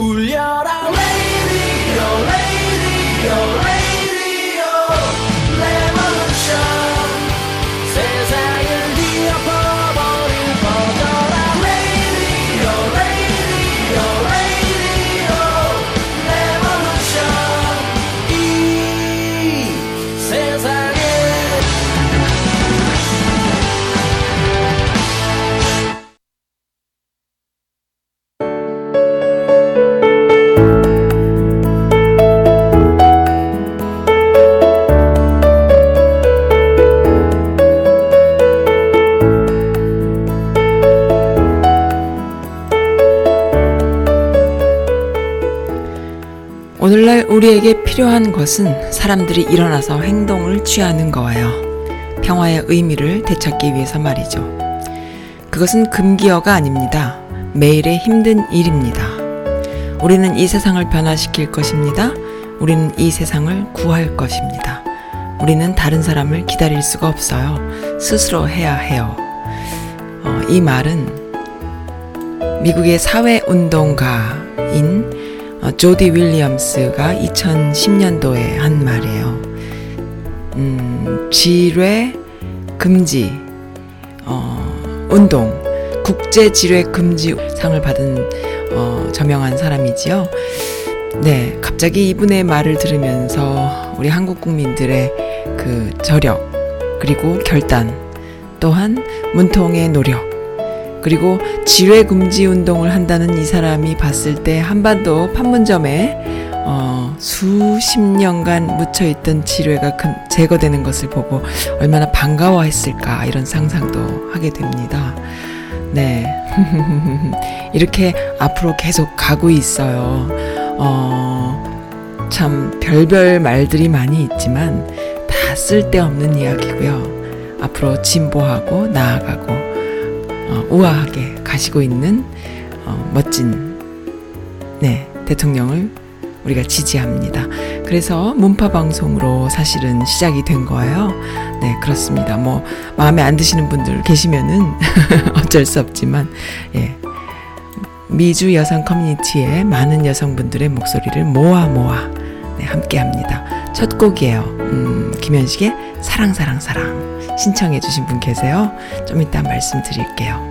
울려라 lady, oh lady, oh lady, oh revolution. 세상을 뒤엎어버린 버져라 lady, oh lady, oh lady, oh revolution. 이 세상에 오늘날 우리에게 필요한 것은 사람들이 일어나서 행동을 취하는 거예요. 평화의 의미를 되찾기 위해서 말이죠. 그것은 금기어가 아닙니다. 매일의 힘든 일입니다. 우리는 이 세상을 변화시킬 것입니다. 우리는 이 세상을 구할 것입니다. 우리는 다른 사람을 기다릴 수가 없어요. 스스로 해야 해요. 이 말은 미국의 사회운동가인 조디 윌리엄스가 2010년도에 한 말이에요. 지뢰 금지 운동, 국제 지뢰 금지 상을 받은 저명한 사람이지요. 네, 갑자기 이분의 말을 들으면서 우리 한국 국민들의 그 저력, 그리고 결단, 또한 문통의 노력, 그리고 지뢰 금지 운동을 한다는 이 사람이 봤을 때 한반도 판문점에 수십 년간 묻혀있던 지뢰가 제거되는 것을 보고 얼마나 반가워했을까, 이런 상상도 하게 됩니다. 네, 이렇게 앞으로 계속 가고 있어요. 참 별별 말들이 많이 있지만 다 쓸데없는 이야기고요. 앞으로 진보하고 나아가고 우아하게 가시고 있는 멋진 대통령을 우리가 지지합니다. 그래서 문파 방송으로 사실은 시작이 된 거예요. 네, 그렇습니다. 뭐 마음에 안 드시는 분들 계시면은 어쩔 수 없지만, 예, 미주 여성 커뮤니티에 많은 여성분들의 목소리를 모아 함께합니다. 첫 곡이에요. 김현식의 사랑. 신청해 주신 분 계세요. 좀 이따 말씀드릴게요.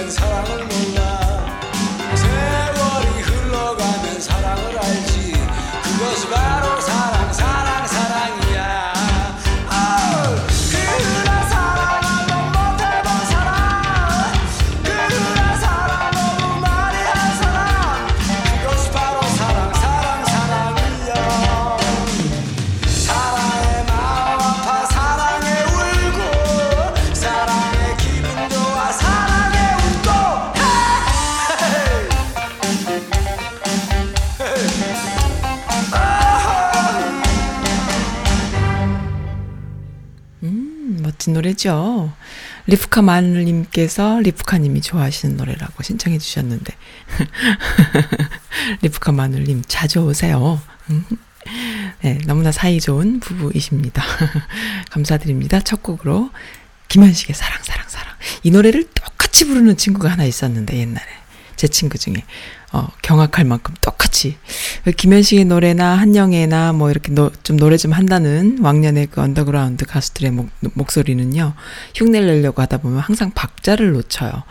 이젠 사랑을 몰라. 세월이 흘러가면 사랑을 알지. 그것이 바로 사랑, 사랑, 사랑이야. 그나 사랑을 못 해본 사랑, 그나 사랑 너무 많이 한 사랑. 그것이 바로 사랑, 사랑, 사랑이야. 사랑에 마음 아파, 사랑에 울고, 사랑에 기분 좋아, 사랑에 웃고. 멋진 노래죠. 리프카 마늘님께서 리프카님이 좋아하시는 노래라고 신청해 주셨는데 리프카 마늘님 자주 오세요. 네, 너무나 사이 좋은 부부이십니다. 감사드립니다. 첫 곡으로 김현식의 사랑 사랑 사랑, 이 노래를 똑같이 부르는 친구가 하나 있었는데 옛날에 제 친구 중에 경악할 만큼 똑같이 김현식의 노래나 한영애나 뭐 이렇게 좀 노래 좀 한다는 왕년의 그 언더그라운드 가수들의 목소리는요 흉내를 내려고 하다 보면 항상 박자를 놓쳐요.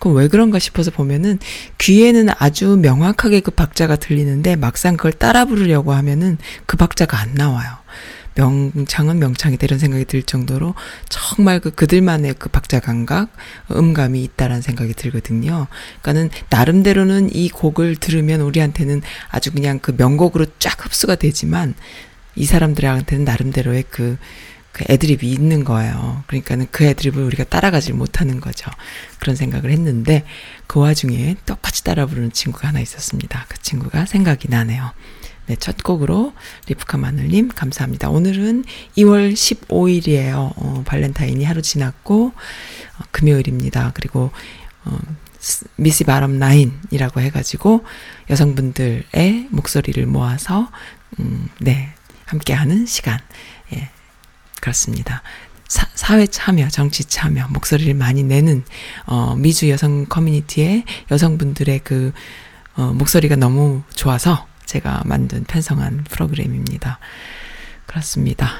그럼 왜 그런가 싶어서 보면은 귀에는 아주 명확하게 그 박자가 들리는데 막상 그걸 따라 부르려고 하면은 그 박자가 안 나와요. 명창은 명창이다 이런 생각이 들 정도로 정말 그들만의 그 박자 감각, 음감이 있다라는 생각이 들거든요. 그러니까는 나름대로는 이 곡을 들으면 우리한테는 아주 그냥 그 명곡으로 쫙 흡수가 되지만 이 사람들한테는 나름대로의 그 애드립이 있는 거예요. 그러니까는 그 애드립을 우리가 따라가질 못하는 거죠. 그런 생각을 했는데 그 와중에 똑같이 따라 부르는 친구가 하나 있었습니다. 그 친구가 생각이 나네요. 네, 첫 곡으로 리프카 마눌님 감사합니다. 오늘은 2월 15일이에요. 발렌타인이 하루 지났고 금요일입니다. 그리고 미시 바람 라인이라고 해가지고 여성분들의 목소리를 모아서 네, 함께하는 시간. 예, 그렇습니다. 사회 참여, 정치 참여, 목소리를 많이 내는 미주 여성 커뮤니티의 여성분들의 그 목소리가 너무 좋아서 제가 만든 편성한 프로그램입니다. 그렇습니다.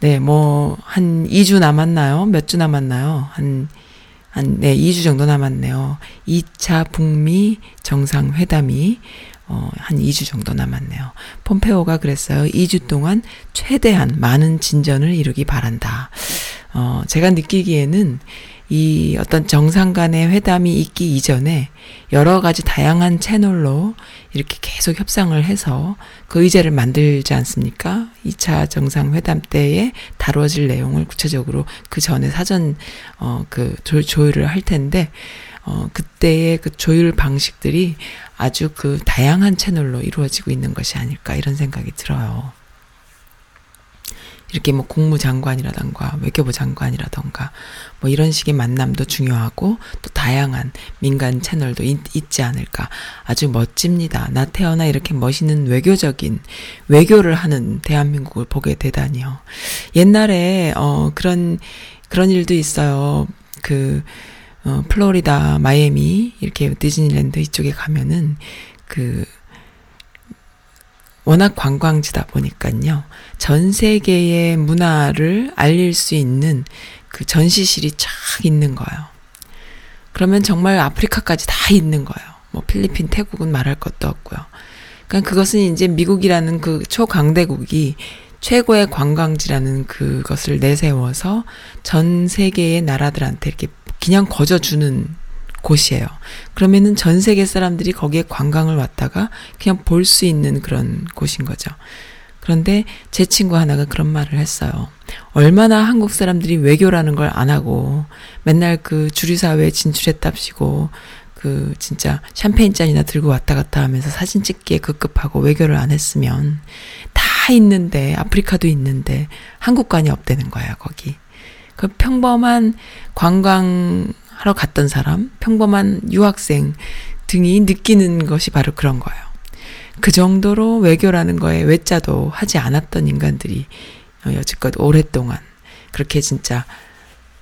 네, 뭐, 한 2주 남았나요? 몇 주 남았나요? 네, 2주 정도 남았네요. 2차 북미 정상회담이, 한 2주 정도 남았네요. 폼페오가 그랬어요. 2주 동안 최대한 많은 진전을 이루기 바란다. 제가 느끼기에는 이 어떤 정상 간의 회담이 있기 이전에 여러 가지 다양한 채널로 이렇게 계속 협상을 해서 그 의제를 만들지 않습니까? 2차 정상회담 때에 다뤄질 내용을 구체적으로 그 전에 사전, 조율을 할 텐데, 그때의 그 조율 방식들이 아주 그 다양한 채널로 이루어지고 있는 것이 아닐까 이런 생각이 들어요. 이렇게 뭐 국무장관이라던가 외교부 장관이라던가 뭐 이런 식의 만남도 중요하고 또 다양한 민간 채널도 있지 않을까. 아주 멋집니다. 나태어나 이렇게 멋있는 외교적인 외교를 하는 대한민국을 보게 되다니요. 옛날에 그런 일도 있어요. 플로리다 마이애미 이렇게 디즈니랜드 이쪽에 가면은 워낙 관광지다 보니까요. 전 세계의 문화를 알릴 수 있는 그 전시실이 쫙 있는 거예요. 그러면 정말 아프리카까지 다 있는 거예요. 뭐 필리핀, 태국은 말할 것도 없고요. 그러니까 그것은 이제 미국이라는 그 초강대국이 최고의 관광지라는 그것을 내세워서 전 세계의 나라들한테 이렇게 그냥 거저주는 곳이에요. 그러면은 전 세계 사람들이 거기에 관광을 왔다가 그냥 볼 수 있는 그런 곳인 거죠. 그런데 제 친구 하나가 그런 말을 했어요. 얼마나 한국 사람들이 외교라는 걸 안 하고 맨날 그 주류사회에 진출했답시고 그 진짜 샴페인 잔이나 들고 왔다 갔다 하면서 사진 찍기에 급급하고 외교를 안 했으면 다 있는데 아프리카도 있는데 한국관이 없다는 거예요, 거기. 그 평범한 관광 하러 갔던 사람, 평범한 유학생 등이 느끼는 것이 바로 그런 거예요. 그 정도로 외교라는 거에 외자도 하지 않았던 인간들이 여지껏 오랫동안 그렇게 진짜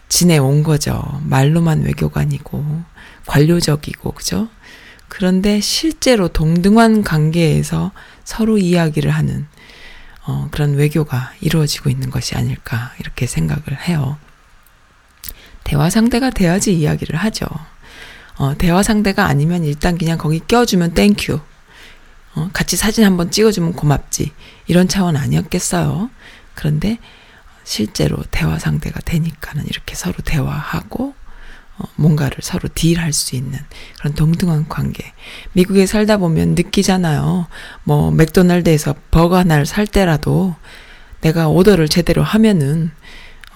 지내온 거죠. 말로만 외교관이고 관료적이고 그죠? 그런데 실제로 동등한 관계에서 서로 이야기를 하는 그런 외교가 이루어지고 있는 것이 아닐까 이렇게 생각을 해요. 대화 상대가 돼야지 이야기를 하죠. 대화 상대가 아니면 일단 그냥 거기 껴주면 땡큐. 같이 사진 한번 찍어주면 고맙지. 이런 차원 아니었겠어요. 그런데 실제로 대화 상대가 되니까는 이렇게 서로 대화하고 뭔가를 서로 딜할 수 있는 그런 동등한 관계. 미국에 살다 보면 느끼잖아요. 뭐 맥도날드에서 버거 하나를 살 때라도 내가 오더를 제대로 하면은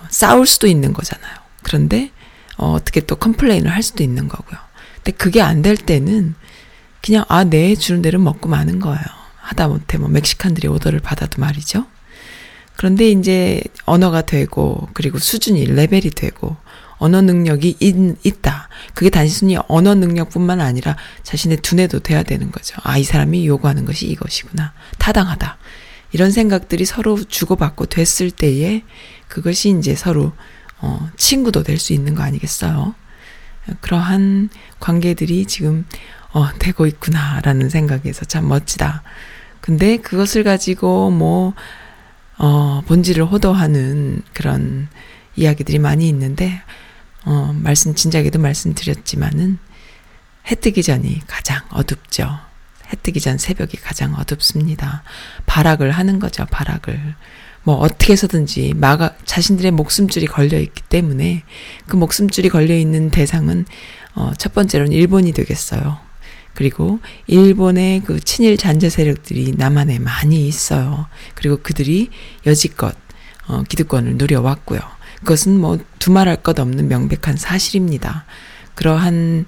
싸울 수도 있는 거잖아요. 그런데 어떻게 또 컴플레인을 할 수도 있는 거고요. 근데 그게 안 될 때는 그냥 내 주는 대로 먹고 마는 거예요. 하다못해 뭐 멕시칸들이 오더를 받아도 말이죠. 그런데 이제 언어가 되고 그리고 수준이 레벨이 되고 언어 능력이 있다. 그게 단순히 언어 능력뿐만 아니라 자신의 두뇌도 돼야 되는 거죠. 이 사람이 요구하는 것이 이것이구나. 타당하다. 이런 생각들이 서로 주고받고 됐을 때에 그것이 이제 서로 친구도 될 수 있는 거 아니겠어요? 그러한 관계들이 지금 되고 있구나라는 생각에서 참 멋지다. 근데 그것을 가지고 본질을 호도하는 그런 이야기들이 많이 있는데, 진작에도 말씀드렸지만은, 해 뜨기 전이 가장 어둡죠. 해 뜨기 전 새벽이 가장 어둡습니다. 발악을 하는 거죠, 발악을. 어떻게 해서든지 자신들의 목숨줄이 걸려있기 때문에, 그 목숨줄이 걸려있는 대상은, 첫 번째로는 일본이 되겠어요. 그리고 일본의 그 친일 잔재 세력들이 남한에 많이 있어요. 그리고 그들이 여지껏, 기득권을 누려왔고요. 그것은 두말할 것 없는 명백한 사실입니다. 그러한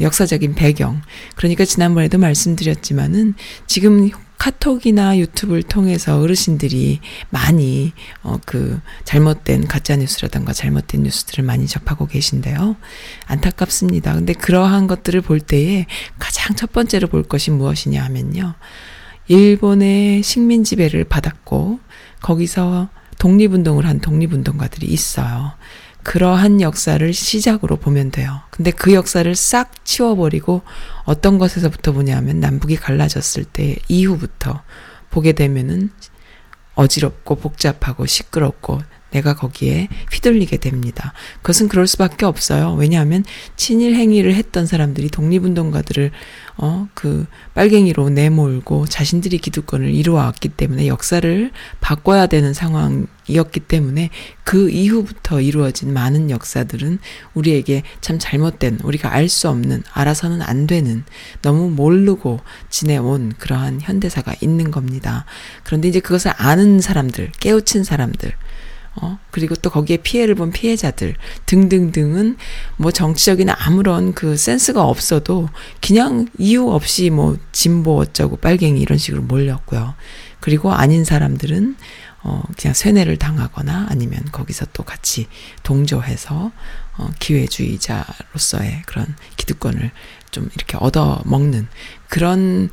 역사적인 배경, 그러니까 지난번에도 말씀드렸지만은 지금 카톡이나 유튜브를 통해서 어르신들이 많이 그 잘못된 가짜 뉴스라든가 잘못된 뉴스들을 많이 접하고 계신데요. 안타깝습니다. 근데 그러한 것들을 볼 때에 가장 첫 번째로 볼 것이 무엇이냐 하면요. 일본의 식민 지배를 받았고 거기서 독립운동을 한 독립운동가들이 있어요. 그러한 역사를 시작으로 보면 돼요. 근데 그 역사를 싹 치워버리고 어떤 것에서부터 보냐면 남북이 갈라졌을 때 이후부터 보게 되면은 어지럽고 복잡하고 시끄럽고 내가 거기에 휘둘리게 됩니다. 그것은 그럴 수밖에 없어요. 왜냐하면 친일 행위를 했던 사람들이 독립운동가들을 그 빨갱이로 내몰고 자신들이 기득권을 이루어왔기 때문에 역사를 바꿔야 되는 상황이었기 때문에 그 이후부터 이루어진 많은 역사들은 우리에게 참 잘못된, 우리가 알 수 없는, 알아서는 안 되는, 너무 모르고 지내온 그러한 현대사가 있는 겁니다. 그런데 이제 그것을 아는 사람들, 깨우친 사람들, 그리고 또 거기에 피해를 본 피해자들 등등등은 정치적인 아무런 그 센스가 없어도 그냥 이유 없이 진보 어쩌고 빨갱이 이런 식으로 몰렸고요. 그리고 아닌 사람들은 그냥 쇠뇌를 당하거나 아니면 거기서 또 같이 동조해서 기회주의자로서의 그런 기득권을 좀 이렇게 얻어먹는 그런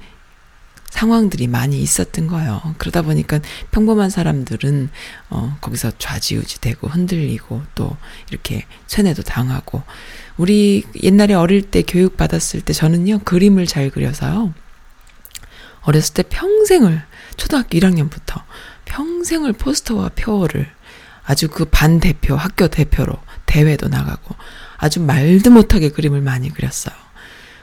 상황들이 많이 있었던 거예요. 그러다 보니까 평범한 사람들은 거기서 좌지우지 되고 흔들리고 또 이렇게 쇠뇌도 당하고 우리 옛날에 어릴 때 교육 받았을 때 저는요 그림을 잘 그려서요 어렸을 때 평생을 초등학교 1학년부터 평생을 포스터와 표어를 아주 그 반 대표 학교 대표로 대회도 나가고 아주 말도 못하게 그림을 많이 그렸어요.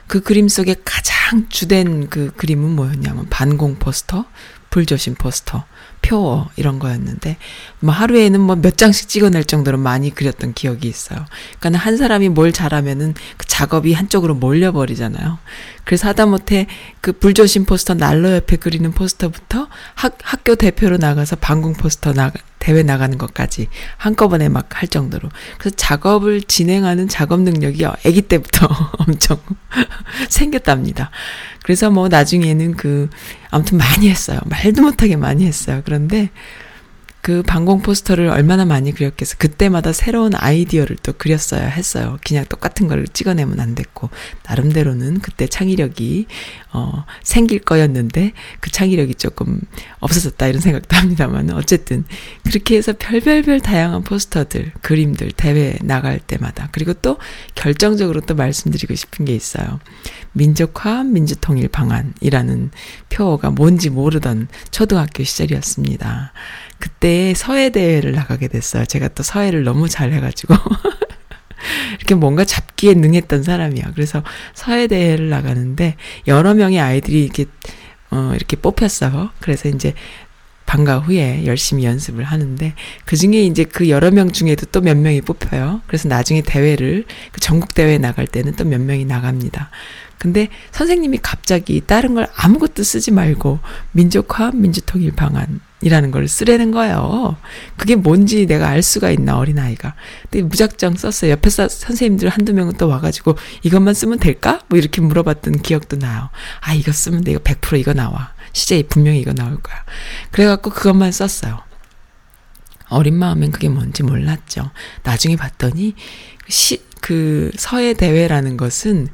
그 그림 속에 가장 주된 그 그림은 뭐였냐면 반공 포스터, 불조심 포스터, 표어 이런 거였는데 하루에는 몇 장씩 찍어낼 정도로 많이 그렸던 기억이 있어요. 그러니까 한 사람이 뭘 잘하면은 그 작업이 한쪽으로 몰려버리잖아요. 그래서 하다못해 그 불조심 포스터 난로 옆에 그리는 포스터부터 학교 대표로 나가서 반공 포스터 대회 나가는 것까지 한꺼번에 막 할 정도로. 그래서 작업을 진행하는 작업 능력이 아기 때부터 엄청 생겼답니다. 그래서 나중에는 아무튼 많이 했어요. 말도 못하게 많이 했어요. 그런데 그 방공 포스터를 얼마나 많이 그렸겠어. 그때마다 새로운 아이디어를 또 그렸어야 했어요. 그냥 똑같은 걸 찍어내면 안 됐고 나름대로는 그때 창의력이 생길 거였는데 그 창의력이 조금 없어졌다 이런 생각도 합니다만 어쨌든 그렇게 해서 별별별 다양한 포스터들, 그림들 대회 나갈 때마다 그리고 또 결정적으로 또 말씀드리고 싶은 게 있어요. 민족화 민주통일 방안이라는 표어가 뭔지 모르던 초등학교 시절이었습니다. 그때 서예대회를 나가게 됐어요. 제가 또 서예를 너무 잘해가지고 이렇게 뭔가 잡기에 능했던 사람이야. 그래서 서예대회를 나가는데 여러 명의 아이들이 이렇게 뽑혔어. 그래서 이제 방과 후에 열심히 연습을 하는데 그 중에 이제 그 여러 명 중에도 또 몇 명이 뽑혀요. 그래서 나중에 대회를 그 전국 대회에 나갈 때는 또 몇 명이 나갑니다. 근데 선생님이 갑자기 다른 걸 아무것도 쓰지 말고 민족화 민주통일 방안이라는 걸 쓰라는 거예요. 그게 뭔지 내가 알 수가 있나 어린아이가. 근데 무작정 썼어요. 옆에 선생님들 한두 명은 또 와가지고 이것만 쓰면 될까? 뭐 이렇게 물어봤던 기억도 나요. 아 이거 쓰면 돼. 이거 100% 이거 나와. CJ 분명히 이거 나올 거야. 그래갖고 그것만 썼어요. 어린 마음엔 그게 뭔지 몰랐죠. 나중에 봤더니 그 서예 대회라는 것은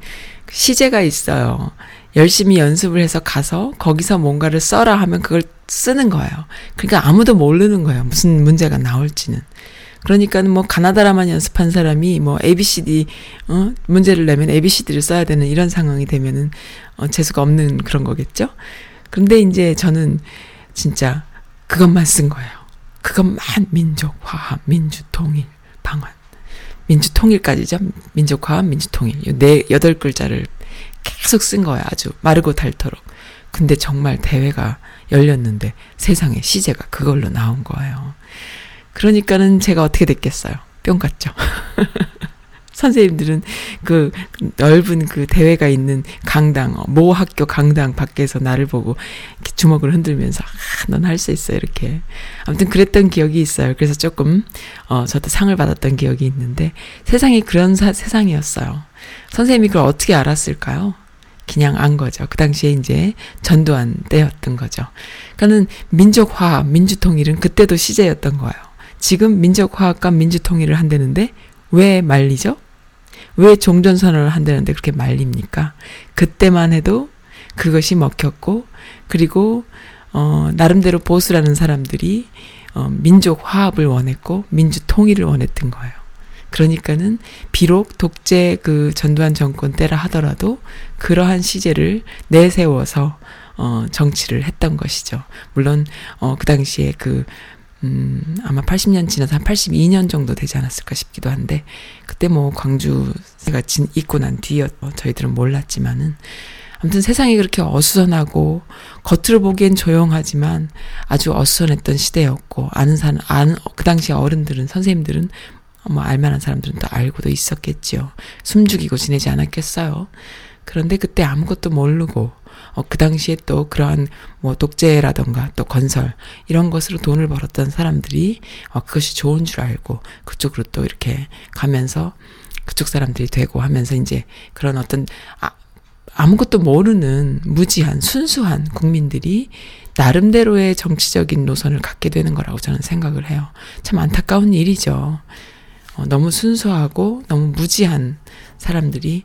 시제가 있어요. 열심히 연습을 해서 가서 거기서 뭔가를 써라 하면 그걸 쓰는 거예요. 그러니까 아무도 모르는 거예요. 무슨 문제가 나올지는. 그러니까 뭐 가나다라만 연습한 사람이 뭐 ABCD 문제를 내면 ABCD를 써야 되는 이런 상황이 되면은 재수가 없는 그런 거겠죠. 그런데 이제 저는 진짜 그것만 쓴 거예요. 그것만 민족화, 민주통일, 방안. 민주통일까지죠. 민족화, 민주통일. 이 8 글자를 계속 쓴 거예요. 아주 마르고 닳도록. 근데 정말 대회가 열렸는데 세상에 시제가 그걸로 나온 거예요. 그러니까는 제가 어떻게 됐겠어요. 뿅 같죠. 선생님들은 그 넓은 그 대회가 있는 강당, 모 학교 강당 밖에서 나를 보고 이렇게 주먹을 흔들면서 넌 할 수 있어 이렇게. 아무튼 그랬던 기억이 있어요. 그래서 조금 저도 상을 받았던 기억이 있는데 세상이 그런 세상이었어요. 선생님이 그걸 어떻게 알았을까요? 그냥 안 거죠. 그 당시에 이제 전두환 때였던 거죠. 그러니까는 민족화, 민주통일은 그때도 시제였던 거예요. 지금 민족화학과 민주통일을 한다는데 왜 말리죠? 왜 종전선언을 한다는데 그렇게 말립니까? 그때만 해도 그것이 먹혔고, 그리고 나름대로 보수라는 사람들이 민족 화합을 원했고 민주통일을 원했던 거예요. 그러니까는 비록 독재 그 전두환 정권 때라 하더라도 그러한 시제를 내세워서 정치를 했던 것이죠. 물론 그 당시에 아마 80년 지나서 한 82년 정도 되지 않았을까 싶기도 한데, 그때 뭐 광주가 있고 난 뒤였고, 저희들은 몰랐지만은, 아무튼 세상이 그렇게 어수선하고, 겉으로 보기엔 조용하지만 아주 어수선했던 시대였고, 그 당시 어른들은, 선생님들은, 뭐 알만한 사람들은 또 알고도 있었겠지요. 숨죽이고 지내지 않았겠어요. 그런데 그때 아무것도 모르고, 그 당시에 또 그러한 뭐 독재라던가 또 건설 이런 것으로 돈을 벌었던 사람들이 그것이 좋은 줄 알고 그쪽으로 또 이렇게 가면서 그쪽 사람들이 되고 하면서 이제 그런 어떤 아무것도 모르는 무지한 순수한 국민들이 나름대로의 정치적인 노선을 갖게 되는 거라고 저는 생각을 해요. 참 안타까운 일이죠. 너무 순수하고 너무 무지한 사람들이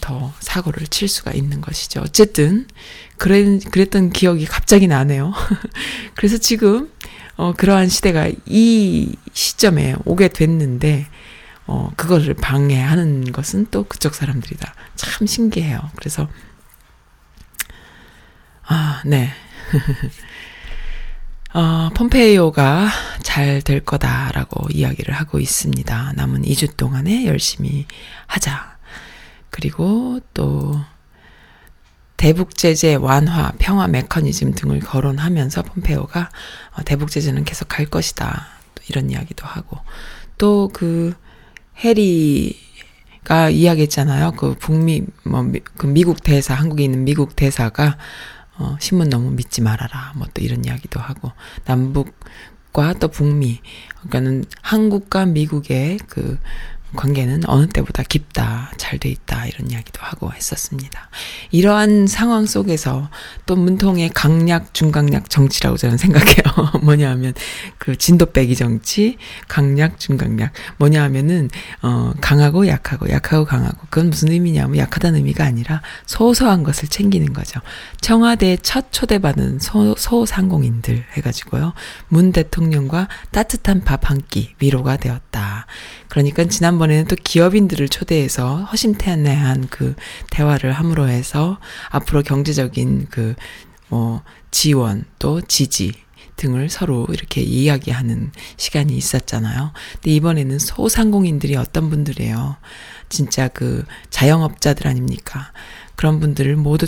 더 사고를 칠 수가 있는 것이죠. 어쨌든 그랬던 기억이 갑자기 나네요. 그래서 지금 그러한 시대가 이 시점에 오게 됐는데 그거를 방해하는 것은 또 그쪽 사람들이다. 참 신기해요. 그래서 네. 폼페이오가 잘 될 거다라고 이야기를 하고 있습니다. 남은 2주 동안에 열심히 하자. 그리고 또 대북제재 완화, 평화 메커니즘 등을 거론하면서 폼페오가 대북제재는 계속 갈 것이다. 이런 이야기도 하고 또 그 해리가 이야기했잖아요. 그 미국 대사, 한국에 있는 미국 대사가 신문 너무 믿지 말아라. 뭐 또 이런 이야기도 하고 남북과 또 북미, 그러니까는 한국과 미국의 그 관계는 어느 때보다 깊다, 잘 돼 있다 이런 이야기도 하고 했었습니다. 이러한 상황 속에서 또 문통의 강약, 중강약 정치라고 저는 생각해요. 뭐냐 하면 그 진도 빼기 정치, 강약, 중강약. 뭐냐 하면은 강하고 약하고, 약하고 강하고. 그건 무슨 의미냐면 약하다는 의미가 아니라 소소한 것을 챙기는 거죠. 청와대에 첫 초대받은 소상공인들 해가지고요. 문 대통령과 따뜻한 밥 한 끼 위로가 되었다. 그러니까 지난번에는 또 기업인들을 초대해서 허심탄회한 그 대화를 함으로 해서 앞으로 경제적인 그 뭐 지원 또 지지 등을 서로 이렇게 이야기하는 시간이 있었잖아요. 근데 이번에는 소상공인들이 어떤 분들이에요. 진짜 그 자영업자들 아닙니까? 그런 분들을 모두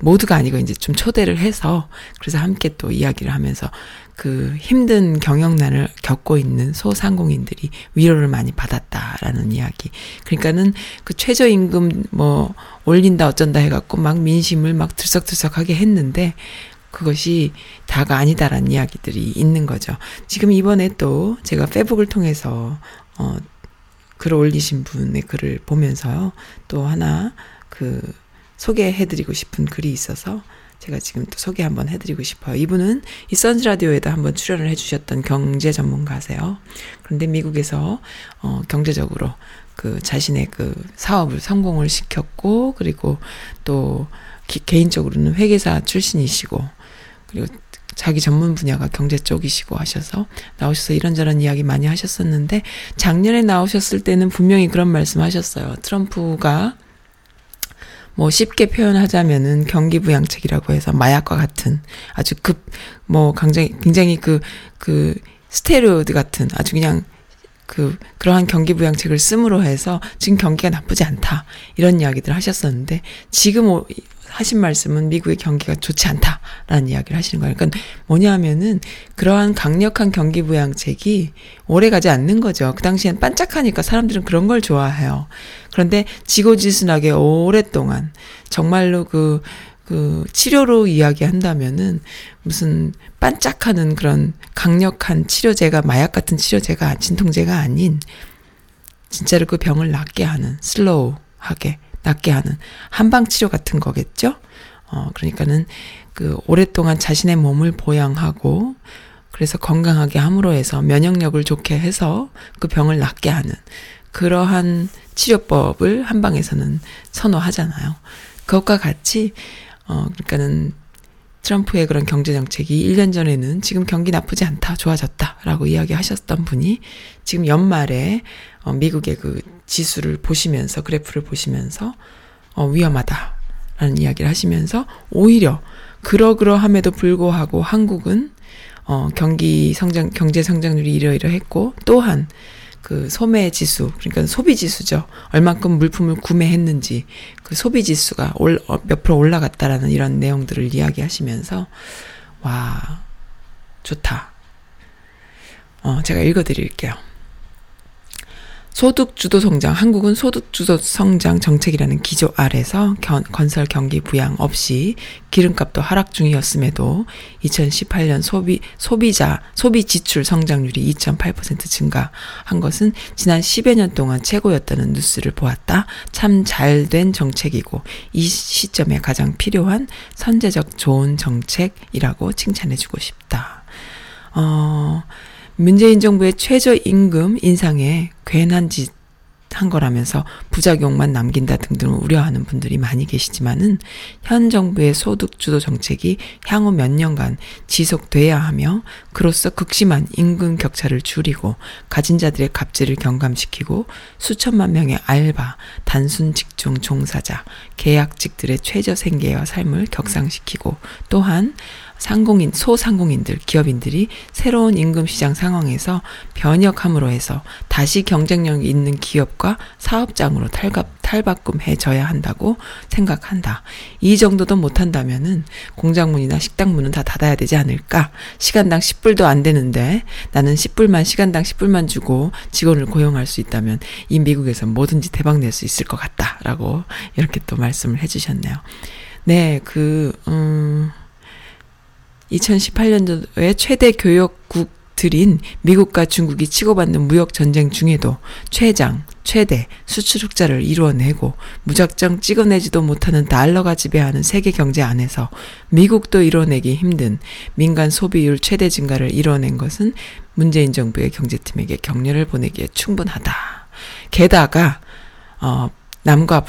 모두가 아니고 이제 좀 초대를 해서, 그래서 함께 또 이야기를 하면서 그 힘든 경영난을 겪고 있는 소상공인들이 위로를 많이 받았다라는 이야기. 그러니까는 그 최저임금 뭐 올린다 어쩐다 해갖고 막 민심을 막 들썩들썩하게 했는데, 그것이 다가 아니다라는 이야기들이 있는 거죠. 지금 이번에 또 제가 페북을 통해서 글을 올리신 분의 글을 보면서요, 또 하나 그 소개해드리고 싶은 글이 있어서 제가 지금 또 소개 한번 해드리고 싶어요. 이분은 이 선즈라디오에다 한번 출연을 해주셨던 경제 전문가세요. 그런데 미국에서 경제적으로 그 자신의 그 사업을 성공을 시켰고, 그리고 또 개인적으로는 회계사 출신이시고, 그리고 자기 전문 분야가 경제 쪽이시고 하셔서 나오셔서 이런저런 이야기 많이 하셨었는데, 작년에 나오셨을 때는 분명히 그런 말씀 하셨어요. 트럼프가 뭐 쉽게 표현하자면은 경기부양책이라고 해서 마약과 같은 아주 굉장히 그 스테로이드 같은 아주 그냥 그러한 경기부양책을 씀으로 해서 지금 경기가 나쁘지 않다, 이런 이야기들을 하셨었는데, 지금 하신 말씀은 미국의 경기가 좋지 않다라는 이야기를 하시는 거예요. 그러니까 뭐냐 하면은 그러한 강력한 경기부양책이 오래가지 않는 거죠. 그 당시엔 반짝하니까 사람들은 그런 걸 좋아해요. 그런데 지고지순하게 오랫동안 정말로 그 치료로 이야기한다면은 무슨 반짝하는 그런 강력한 치료제가, 마약 같은 치료제가, 진통제가 아닌 진짜로 그 병을 낫게 하는, 슬로우하게 낫게 하는 한방 치료 같은 거겠죠. 그러니까는 그 오랫동안 자신의 몸을 보양하고, 그래서 건강하게 함으로 해서 면역력을 좋게 해서 그 병을 낫게 하는 그러한 치료법을 한방에서는 선호하잖아요. 그것과 같이 그러니까는 트럼프의 그런 경제정책이 1년 전에는 지금 경기 나쁘지 않다, 좋아졌다라고 이야기하셨던 분이 지금 연말에 미국의 그 지수를 보시면서, 그래프를 보시면서 위험하다라는 이야기를 하시면서, 오히려 그러함에도 불구하고 한국은 경제 성장률이 이러이러했고, 또한 그 소매 지수, 그러니까 소비 지수죠. 얼만큼 물품을 구매했는지 그 소비 지수가 몇 프로 올라갔다라는 이런 내용들을 이야기하시면서, 와, 좋다. 제가 읽어드릴게요. 소득주도성장, 한국은 소득주도성장 정책이라는 기조 아래서 건설 경기 부양 없이 기름값도 하락 중이었음에도 2018년 소비 지출 성장률이 2.8% 증가한 것은 지난 10여 년 동안 최고였다는 뉴스를 보았다. 참 잘된 정책이고 이 시점에 가장 필요한 선제적 좋은 정책이라고 칭찬해주고 싶다. 문재인 정부의 최저임금 인상에 괜한 짓 한 거라면서 부작용만 남긴다 등등 우려하는 분들이 많이 계시지만은, 현 정부의 소득주도 정책이 향후 몇 년간 지속돼야 하며, 그로써 극심한 임금 격차를 줄이고 가진 자들의 갑질을 경감시키고 수천만 명의 알바, 단순 직종 종사자, 계약직들의 최저 생계와 삶을 격상시키고, 또한 소상공인들, 기업인들이 새로운 임금 시장 상황에서 변혁함으로 해서 다시 경쟁력 있는 기업과 사업장으로 탈바꿈해져야 한다고 생각한다. 이 정도도 못한다면은 공장문이나 식당문은 다 닫아야 되지 않을까? 시간당 10불도 안 되는데 나는 시간당 10불만 주고 직원을 고용할 수 있다면 이 미국에서 뭐든지 대박 낼 수 있을 것 같다라고 이렇게 또 말씀을 해주셨네요. 네, 2018년도에 최대 교역국들인 미국과 중국이 치고받는 무역전쟁 중에도 최대 수출 흑자를 이루어내고, 무작정 찍어내지도 못하는 달러가 지배하는 세계 경제 안에서 미국도 이뤄내기 힘든 민간 소비율 최대 증가를 이뤄낸 것은 문재인 정부의 경제팀에게 격려를 보내기에 충분하다. 게다가 남과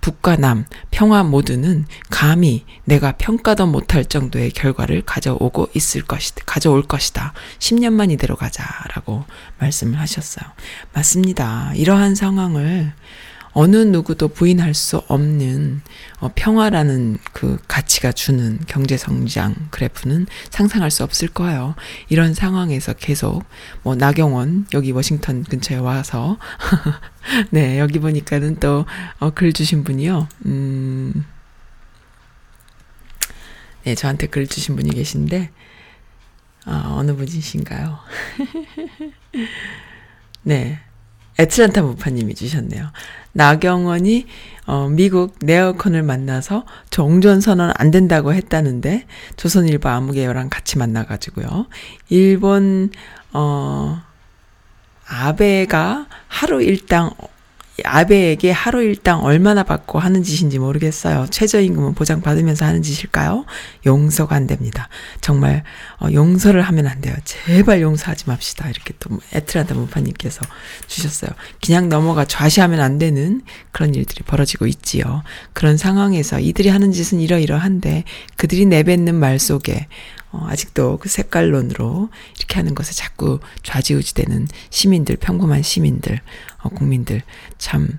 북과 남, 평화 모두는 감히 내가 평가도 못할 정도의 결과를 가져올 것이다. 10년만 이대로 가자라고 말씀을 하셨어요. 맞습니다. 이러한 상황을 어느 누구도 부인할 수 없는 평화라는 그 가치가 주는 경제성장 그래프는 상상할 수 없을 거예요. 이런 상황에서 계속 뭐 나경원 여기 워싱턴 근처에 와서 네, 여기 보니까는 또 글 주신 분이요. 네, 저한테 글 주신 분이 계신데 어느 분이신가요? 네. 애틀란타 무파님이 주셨네요. 나경원이 미국 네어컨을 만나서 종전선언 안 된다고 했다는데 조선일보 아무개요랑 같이 만나가지고요. 일본 아베가 아베에게 하루 일당 얼마나 받고 하는 짓인지 모르겠어요. 최저임금은 보장받으면서 하는 짓일까요? 용서가 안 됩니다. 정말 용서를 하면 안 돼요. 제발 용서하지 맙시다. 이렇게 또 애틀란타 문파님께서 주셨어요. 그냥 넘어가 좌시하면 안 되는 그런 일들이 벌어지고 있지요. 그런 상황에서 이들이 하는 짓은 이러이러한데 그들이 내뱉는 말 속에 아직도 그 색깔론으로 이렇게 하는 것에 자꾸 좌지우지되는 시민들, 평범한 시민들, 국민들 참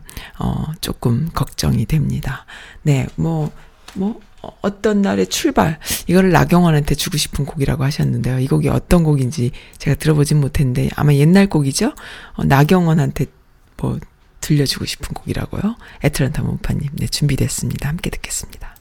조금 걱정이 됩니다. 네, 어떤 날의 출발, 이거를 나경원한테 주고 싶은 곡이라고 하셨는데요. 이 곡이 어떤 곡인지 제가 들어보진 못했는데 아마 옛날 곡이죠. 나경원한테 들려주고 싶은 곡이라고요. 애틀란타 문파님, 네, 준비됐습니다. 함께 듣겠습니다.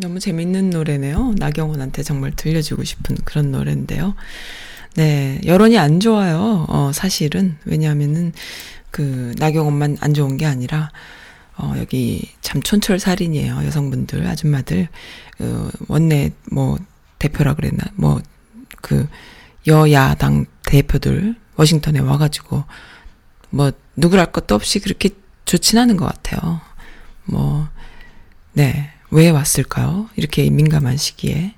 너무 재밌는 노래네요. 나경원한테 정말 들려주고 싶은 그런 노래인데요. 네, 여론이 안 좋아요. 사실은. 왜냐하면은 그 나경원만 안 좋은 게 아니라 여기 참 촌철살인이에요. 여성분들, 아줌마들, 원내 뭐 대표라 그랬나, 뭐 그 여야당 대표들 워싱턴에 와가지고 뭐 누구랄 것도 없이 그렇게 좋진 않은 것 같아요. 뭐 네, 왜 왔을까요? 이렇게 민감한 시기에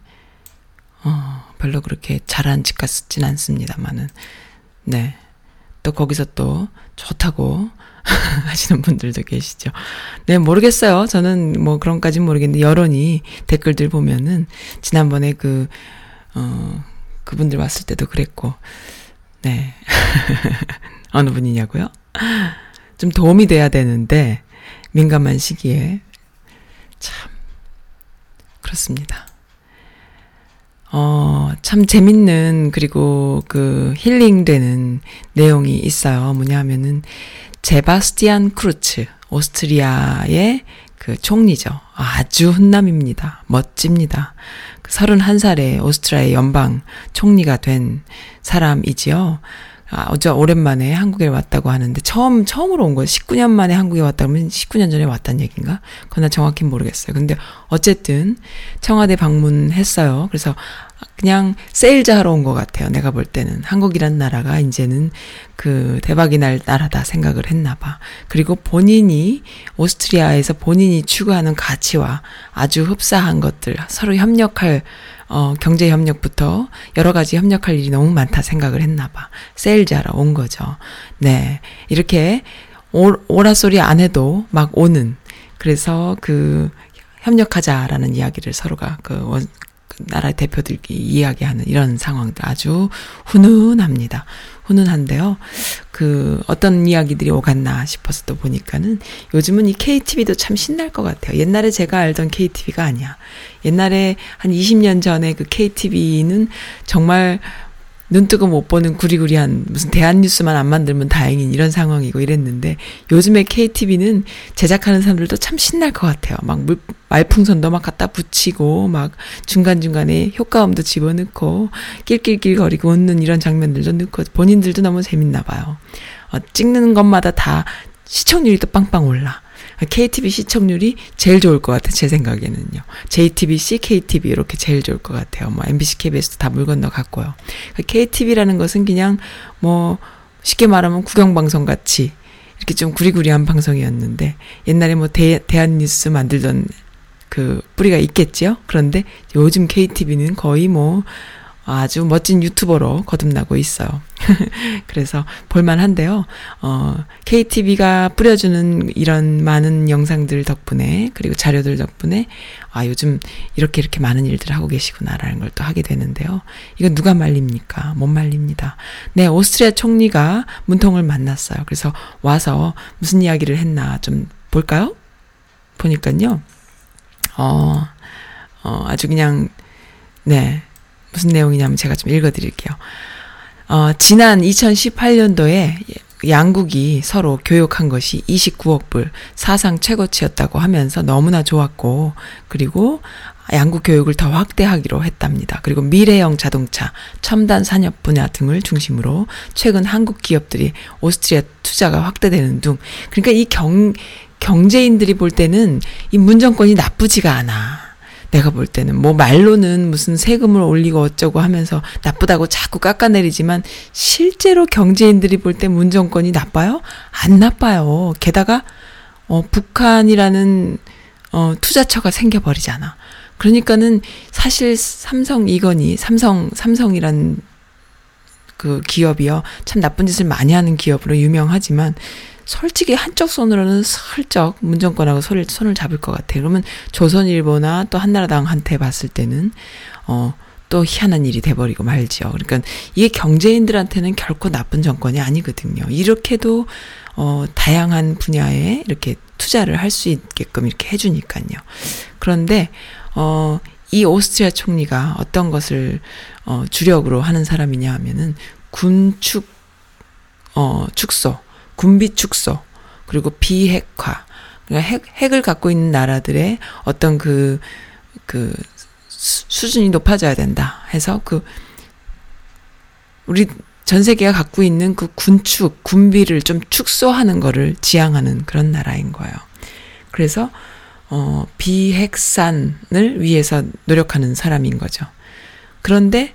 별로 그렇게 잘한 집 같진 않습니다만은 네. 또 거기서 또 좋다고 하시는 분들도 계시죠. 네, 모르겠어요. 저는 뭐 그런까진 모르겠는데, 여론이 댓글들 보면은, 지난번에 그분들 왔을 때도 그랬고, 네. 어느 분이냐고요? 좀 도움이 돼야 되는데, 민감한 시기에, 참, 그렇습니다. 참 재밌는, 그리고 그 힐링되는 내용이 있어요. 뭐냐 하면은, 세바스티안 쿠르츠, 오스트리아의 그 총리죠. 아주 훈남입니다. 멋집니다. 31살에 오스트리아의 연방 총리가 된 사람이지요. 어제 오랜만에 한국에 왔다고 하는데, 처음으로 온 거예요. 19년 만에 한국에 왔다 그러면 19년 전에 왔단 얘기인가? 그건 나 정확히 모르겠어요. 근데 어쨌든 청와대 방문했어요. 그래서 그냥 세일즈 하러 온 것 같아요. 내가 볼 때는. 한국이란 나라가 이제는 그 대박이 날 나라다 생각을 했나 봐. 그리고 본인이 오스트리아에서 본인이 추구하는 가치와 아주 흡사한 것들, 서로 협력할 경제 협력부터 여러 가지 협력할 일이 너무 많다 생각을 했나 봐. 세일즈 하러 온 거죠. 네. 이렇게 오라 소리 안 해도 막 오는, 그래서 그 협력하자라는 이야기를 서로가 나라의 대표들이 이야기하는 이런 상황들 아주 훈훈합니다. 훈훈한데요. 어떤 이야기들이 오갔나 싶어서 또 보니까는 요즘은 이 KTV도 참 신날 것 같아요. 옛날에 제가 알던 KTV가 아니야. 옛날에 한 20년 전에 그 KTV는 정말 눈뜨고 못 보는 구리구리한 무슨 대한뉴스만 안 만들면 다행인 이런 상황이고 이랬는데, 요즘에 KTV는 제작하는 사람들도 참 신날 것 같아요. 막 말풍선도 막 갖다 붙이고 막 중간중간에 효과음도 집어넣고 낄낄낄 거리고 웃는 이런 장면들도 넣고, 본인들도 너무 재밌나 봐요. 찍는 것마다 다 시청률이 또 빵빵 올라. KTV 시청률이 제일 좋을 것 같아요. 제 생각에는요. JTBC, KTV 이렇게 제일 좋을 것 같아요. 뭐 MBC, KBS도 다 물 건너 갔고요. KTV라는 것은 그냥 뭐 쉽게 말하면 구경방송 같이 이렇게 좀 구리구리한 방송이었는데, 옛날에 뭐 대한뉴스 만들던 그 뿌리가 있겠지요. 그런데 요즘 KTV는 거의 뭐 아주 멋진 유튜버로 거듭나고 있어요. 그래서 볼만한데요. KTV가 뿌려주는 이런 많은 영상들 덕분에, 그리고 자료들 덕분에, 아, 요즘 이렇게 많은 일들을 하고 계시구나라는 걸 또 하게 되는데요. 이거 누가 말립니까? 못 말립니다. 네, 오스트리아 총리가 문통을 만났어요. 그래서 와서 무슨 이야기를 했나 좀 볼까요? 보니까요. 아주 그냥, 네. 무슨 내용이냐면 제가 좀 읽어드릴게요. 지난 2018년도에 양국이 서로 교역한 것이 29억 불, 사상 최고치였다고 하면서 너무나 좋았고, 그리고 양국 교육을 더 확대하기로 했답니다. 그리고 미래형 자동차, 첨단 산업 분야 등을 중심으로 최근 한국 기업들이 오스트리아 투자가 확대되는 등, 그러니까 이 경제인들이 볼 때는 이 문 정권이 나쁘지가 않아. 내가 볼 때는 뭐 말로는 무슨 세금을 올리고 어쩌고 하면서 나쁘다고 자꾸 깎아내리지만, 실제로 경제인들이 볼 때 문 정권이 나빠요? 안 나빠요. 게다가 북한이라는 투자처가 생겨버리잖아. 그러니까는 사실 삼성이란 그 기업이요, 참 나쁜 짓을 많이 하는 기업으로 유명하지만, 솔직히 한쪽 손으로는 슬쩍 문정권하고 손을 잡을 것 같아요. 그러면 조선일보나 또 한나라당한테 봤을 때는 또 희한한 일이 돼버리고 말지요. 그러니까 이게 경제인들한테는 결코 나쁜 정권이 아니거든요. 이렇게도 다양한 분야에 이렇게 투자를 할 수 있게끔 이렇게 해주니까요. 그런데 이 오스트리아 총리가 어떤 것을 주력으로 하는 사람이냐 하면은 군비 축소, 그리고 비핵화, 그러니까 핵을 갖고 있는 나라들의 어떤 그 그 수준이 높아져야 된다 해서 그 우리 전 세계가 갖고 있는 그 군축, 군비를 좀 축소하는 거를 지향하는 그런 나라인 거예요. 그래서 비핵산을 위해서 노력하는 사람인 거죠. 그런데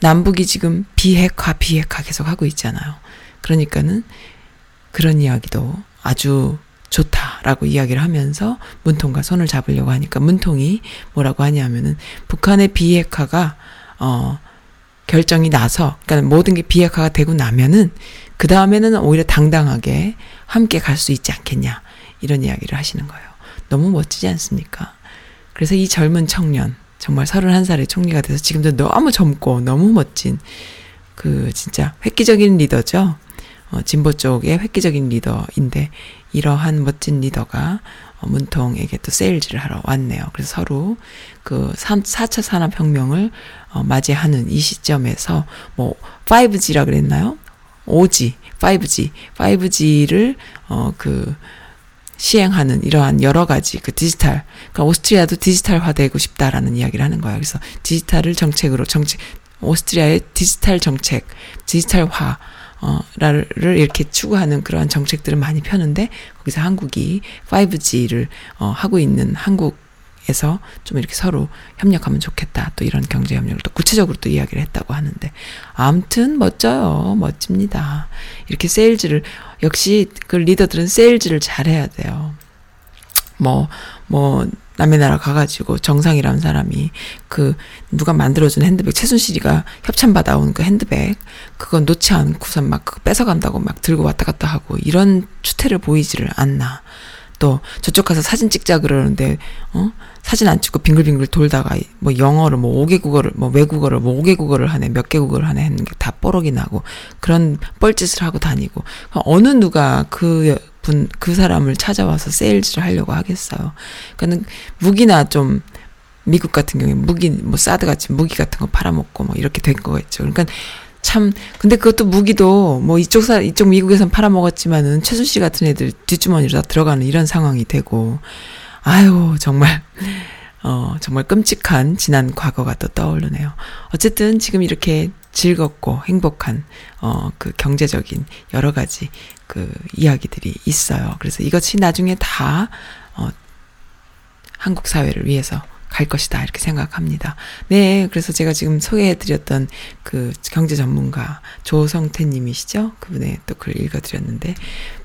남북이 지금 비핵화 계속 하고 있잖아요. 그러니까는 그런 이야기도 아주 좋다라고 이야기를 하면서 문통과 손을 잡으려고 하니까 문통이 뭐라고 하냐면은 북한의 비핵화가 결정이 나서, 그러니까 모든 게 비핵화가 되고 나면은 그 다음에는 오히려 당당하게 함께 갈 수 있지 않겠냐 이런 이야기를 하시는 거예요. 너무 멋지지 않습니까? 그래서 이 젊은 청년, 정말 31살의 총리가 돼서 지금도 너무 젊고 너무 멋진 그 진짜 획기적인 리더죠. 진보 쪽의 획기적인 리더인데 이러한 멋진 리더가 문통에게 또 세일즈를 하러 왔네요. 그래서 서로 그 4차 산업혁명을 맞이하는 이 시점에서 뭐 5G라 그랬나요? 5G를 그 시행하는 이러한 여러 가지 그 디지털, 그러니까 오스트리아도 디지털화되고 싶다라는 이야기를 하는 거예요. 그래서 디지털을 정책, 오스트리아의 디지털 정책, 디지털화 를 이렇게 추구하는 그러한 정책들을 많이 펴는데 거기서 한국이 5G를 하고 있는 한국에서 좀 이렇게 서로 협력하면 좋겠다. 또 이런 경제 협력을 또 구체적으로 또 이야기를 했다고 하는데 아무튼 멋져요. 멋집니다. 이렇게 세일즈를 역시 그 리더들은 세일즈를 잘해야 돼요. 남의 나라 가가지고 정상이라는 사람이 그 누가 만들어준 핸드백, 최순실이가 협찬받아온 그 핸드백 그건 놓지 않고선 막 그거 뺏어간다고 막 들고 왔다 갔다 하고 이런 추태를 보이지를 않나. 또 저쪽 가서 사진 찍자 그러는데 사진 안 찍고 빙글빙글 돌다가 뭐 영어를 뭐 5개국어를 뭐 외국어를 뭐 5개국어를 하네 몇 개국어를 하네 하는 게 다 뽀록이 나고 그런 뻘짓을 하고 다니고 어느 누가 그 사람을 찾아와서 세일즈를 하려고 하겠어요. 그러니까 무기나 좀 미국 같은 경우에 무기 뭐 사드 같이 무기 같은 거 팔아먹고 뭐 이렇게 된 거겠죠. 그러니까 참 근데 그것도 무기도 뭐 이쪽 미국에선 팔아먹었지만은 최순실 같은 애들 뒷주머니로 다 들어가는 이런 상황이 되고 아유 정말 정말 끔찍한 지난 과거가 또 떠오르네요. 어쨌든 지금 이렇게 즐겁고 행복한 그 경제적인 여러 가지 그 이야기들이 있어요. 그래서 이것이 나중에 다 한국 사회를 위해서 갈 것이다 이렇게 생각합니다. 네, 그래서 제가 지금 소개해드렸던 그 경제 전문가 조성태님이시죠? 그분의 또 글을 읽어드렸는데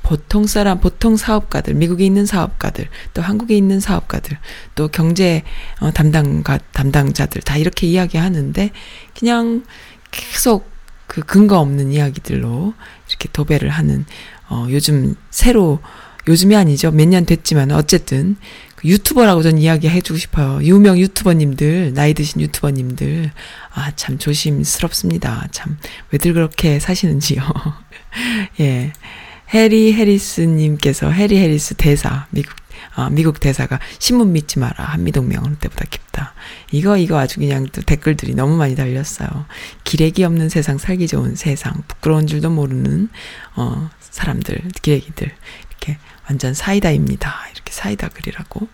보통 사업가들, 미국에 있는 사업가들, 또 한국에 있는 사업가들, 또 경제 담당자들 다 이렇게 이야기하는데 그냥 계속 그 근거 없는 이야기들로 이렇게 도배를 하는 요즘이 아니죠. 몇 년 됐지만 어쨌든 그 유튜버라고 전 이야기해주고 싶어요. 유명 유튜버님들, 나이 드신 유튜버님들, 아, 참 조심스럽습니다. 참 왜들 그렇게 사시는지요. 예, 해리 해리스님께서 해리 해리스 대사 미국 대사가 신문 믿지 마라. 한미동맹 어느 때보다 깊다. 이거 아주 그냥 또 댓글들이 너무 많이 달렸어요. 기레기 없는 세상, 살기 좋은 세상, 부끄러운 줄도 모르는 사람들, 기레기들 이렇게 완전 사이다입니다. 이렇게 사이다 글이라고.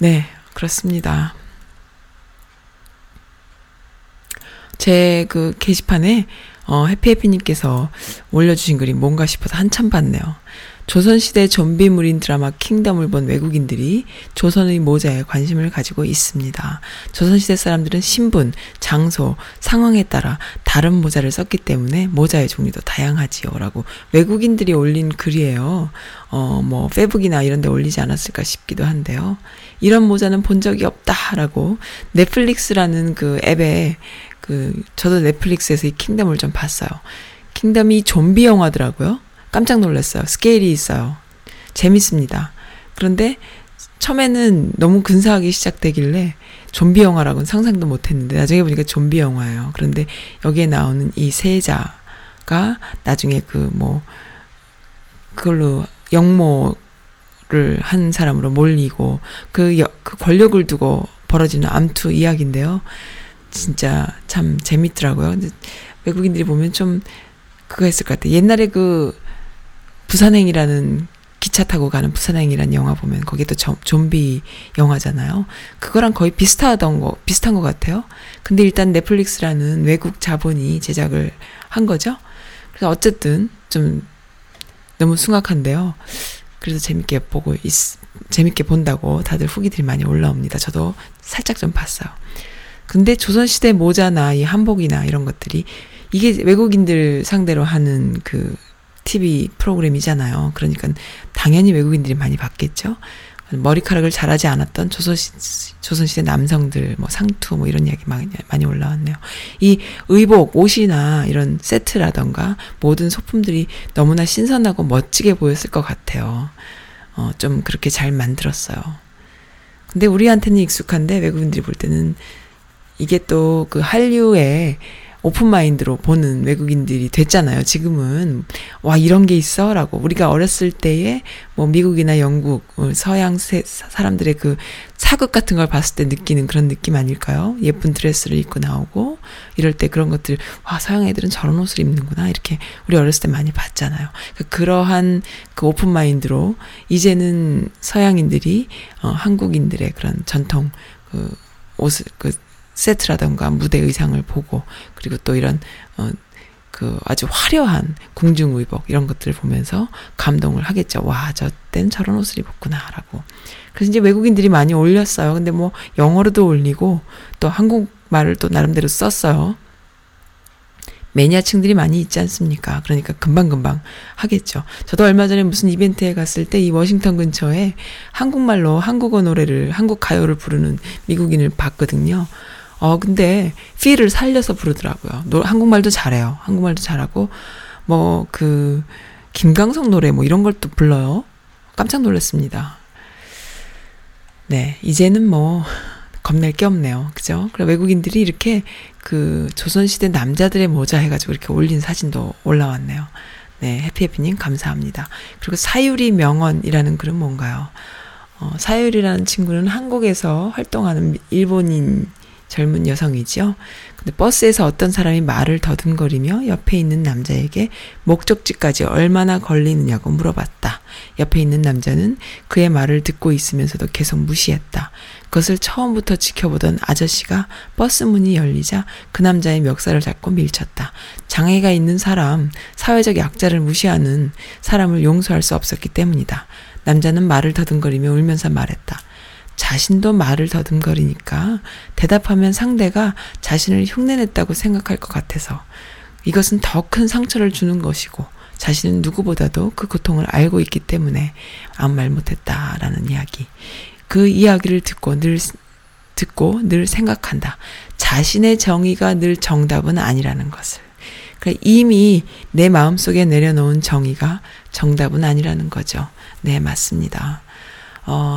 네, 그렇습니다. 제 그 게시판에 해피해피님께서 올려주신 글이 뭔가 싶어서 한참 봤네요. 조선시대 좀비물인 드라마 킹덤을 본 외국인들이 조선의 모자에 관심을 가지고 있습니다. 조선시대 사람들은 신분, 장소, 상황에 따라 다른 모자를 썼기 때문에 모자의 종류도 다양하지요. 라고 외국인들이 올린 글이에요. 뭐 페북이나 이런 데 올리지 않았을까 싶기도 한데요. 이런 모자는 본 적이 없다. 라고 넷플릭스라는 그 앱에 저도 넷플릭스에서 이 킹덤을 좀 봤어요. 킹덤이 좀비 영화더라고요. 깜짝 놀랐어요. 스케일이 있어요. 재밌습니다. 그런데 처음에는 너무 근사하게 시작되길래 좀비 영화라고는 상상도 못했는데 나중에 보니까 좀비 영화예요. 그런데 여기에 나오는 이 세자가 나중에 그걸로 영모를 한 사람으로 몰리고 그 권력을 두고 벌어지는 암투 이야기인데요. 진짜 참 재밌더라고요. 근데 외국인들이 보면 좀 그거 했을 것 같아요. 옛날에 부산행이라는 기차 타고 가는 부산행이라는 영화 보면 거기도 좀비 영화잖아요. 그거랑 거의 비슷한 것 같아요. 근데 일단 넷플릭스라는 외국 자본이 제작을 한 거죠. 그래서 어쨌든 좀 너무 숭악한데요. 그래서 재밌게 본다고 다들 후기들이 많이 올라옵니다. 저도 살짝 좀 봤어요. 근데 조선시대 모자나 이 한복이나 이런 것들이 이게 외국인들 상대로 하는 그 TV 프로그램이잖아요. 그러니까 당연히 외국인들이 많이 봤겠죠. 머리카락을 자라지 않았던 조선시대 남성들, 뭐 상투, 뭐 이런 이야기 많이 올라왔네요. 이 의복, 옷이나 이런 세트라던가 모든 소품들이 너무나 신선하고 멋지게 보였을 것 같아요. 좀 그렇게 잘 만들었어요. 근데 우리한테는 익숙한데 외국인들이 볼 때는 이게 또 그 한류의 오픈마인드로 보는 외국인들이 됐잖아요. 지금은 와 이런 게 있어? 라고 우리가 어렸을 때에 뭐 미국이나 영국 서양 사람들의 그 사극 같은 걸 봤을 때 느끼는 그런 느낌 아닐까요? 예쁜 드레스를 입고 나오고 이럴 때 그런 것들 와 서양 애들은 저런 옷을 입는구나 이렇게 우리 어렸을 때 많이 봤잖아요. 그러한 그 오픈마인드로 이제는 서양인들이 한국인들의 그런 전통 그 옷을 그 세트라던가 무대 의상을 보고 그리고 또 이런 그 아주 화려한 궁중의복 이런 것들을 보면서 감동을 하겠죠. 와 저땐 저런 옷을 입었구나 라고. 그래서 이제 외국인들이 많이 올렸어요. 근데 뭐 영어로도 올리고 또 한국말을 또 나름대로 썼어요. 매니아층들이 많이 있지 않습니까? 그러니까 금방금방 하겠죠. 저도 얼마 전에 무슨 이벤트에 갔을 때 이 워싱턴 근처에 한국말로 한국어 노래를 한국 가요를 부르는 미국인을 봤거든요. 근데 필을 살려서 부르더라고요. 한국말도 잘해요. 한국말도 잘하고 뭐 그 김광석 노래 뭐 이런 걸 또 불러요. 깜짝 놀랐습니다. 네, 이제는 뭐 겁낼 게 없네요. 그죠? 그래서 외국인들이 이렇게 그 조선시대 남자들의 모자 해가지고 이렇게 올린 사진도 올라왔네요. 네, 해피해피님 감사합니다. 그리고 사유리 명언이라는 글은 뭔가요? 사유리라는 친구는 한국에서 활동하는 일본인 젊은 여성이죠. 근데 버스에서 어떤 사람이 말을 더듬거리며 옆에 있는 남자에게 목적지까지 얼마나 걸리느냐고 물어봤다. 옆에 있는 남자는 그의 말을 듣고 있으면서도 계속 무시했다. 그것을 처음부터 지켜보던 아저씨가 버스 문이 열리자 그 남자의 멱살을 잡고 밀쳤다. 장애가 있는 사람, 사회적 약자를 무시하는 사람을 용서할 수 없었기 때문이다. 남자는 말을 더듬거리며 울면서 말했다. 자신도 말을 더듬거리니까 대답하면 상대가 자신을 흉내냈다고 생각할 것 같아서 이것은 더 큰 상처를 주는 것이고 자신은 누구보다도 그 고통을 알고 있기 때문에 아무 말 못했다라는 이야기. 그 이야기를 듣고 늘 생각한다. 자신의 정의가 늘 정답은 아니라는 것을. 그러니까 이미 내 마음속에 내려놓은 정의가 정답은 아니라는 거죠. 네, 맞습니다.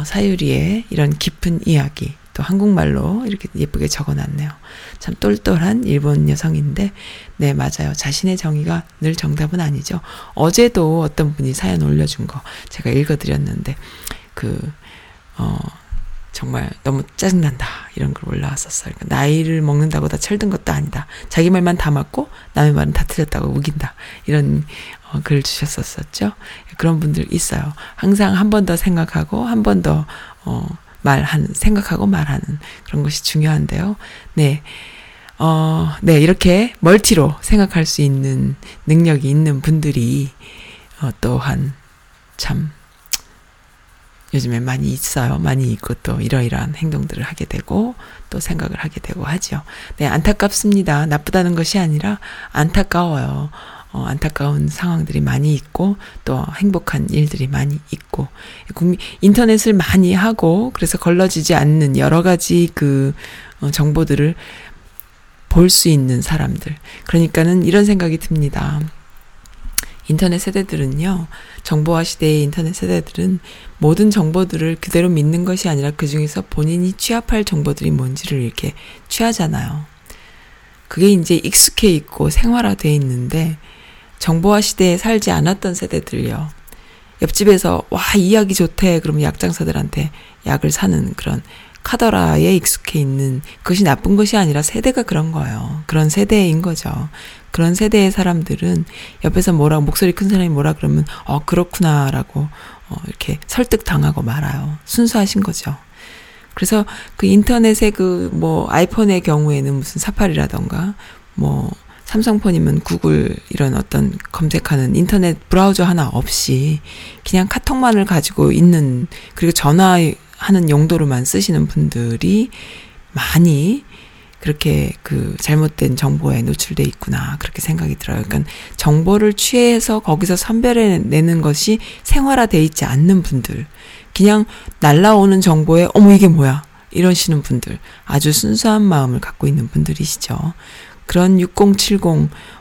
사유리의 이런 깊은 이야기 또 한국말로 이렇게 예쁘게 적어놨네요. 참 똘똘한 일본 여성인데 네 맞아요. 자신의 정의가 늘 정답은 아니죠. 어제도 어떤 분이 사연 올려준 거 제가 읽어드렸는데 정말 너무 짜증난다 이런 걸 올라왔었어요. 그러니까 나이를 먹는다고 다 철든 것도 아니다. 자기 말만 다 맞고 남의 말은 다 틀렸다고 우긴다. 이런 글을 주셨었죠. 그런 분들 있어요. 항상 한 번 더 생각하고 한 번 더 생각하고 말하는 그런 것이 중요한데요. 네. 네, 이렇게 멀티로 생각할 수 있는 능력이 있는 분들이 또한 참 요즘에 많이 있어요. 많이 있고 또 이러이러한 행동들을 하게 되고 또 생각을 하게 되고 하죠. 네, 안타깝습니다. 나쁘다는 것이 아니라 안타까워요. 안타까운 상황들이 많이 있고 또 행복한 일들이 많이 있고 인터넷을 많이 하고 그래서 걸러지지 않는 여러 가지 그 정보들을 볼 수 있는 사람들. 그러니까는 이런 생각이 듭니다. 인터넷 세대들은요, 정보화 시대의 인터넷 세대들은 모든 정보들을 그대로 믿는 것이 아니라 그 중에서 본인이 취합할 정보들이 뭔지를 이렇게 취하잖아요. 그게 이제 익숙해 있고 생활화돼 있는데, 정보화 시대에 살지 않았던 세대들요, 옆집에서, 와, 이 약이 좋대. 그러면 약장사들한테 약을 사는 그런 카더라에 익숙해 있는, 그것이 나쁜 것이 아니라 세대가 그런 거예요. 그런 세대인 거죠. 그런 세대의 사람들은 옆에서 목소리 큰 사람이 뭐라 그러면 그렇구나라고 이렇게 설득당하고 말아요. 순수하신 거죠. 그래서 그 인터넷의 그 뭐 아이폰의 경우에는 무슨 사파리라던가 뭐 삼성폰이면 구글 이런 어떤 검색하는 인터넷 브라우저 하나 없이 그냥 카톡만을 가지고 있는, 그리고 전화하는 용도로만 쓰시는 분들이 많이 그렇게 그 잘못된 정보에 노출돼 있구나, 그렇게 생각이 들어요. 그러니까 정보를 취해서 거기서 선별해내는 것이 생활화돼 있지 않는 분들, 그냥 날라오는 정보에 어머 이게 뭐야 이러시는 분들, 아주 순수한 마음을 갖고 있는 분들이시죠. 그런 60, 70,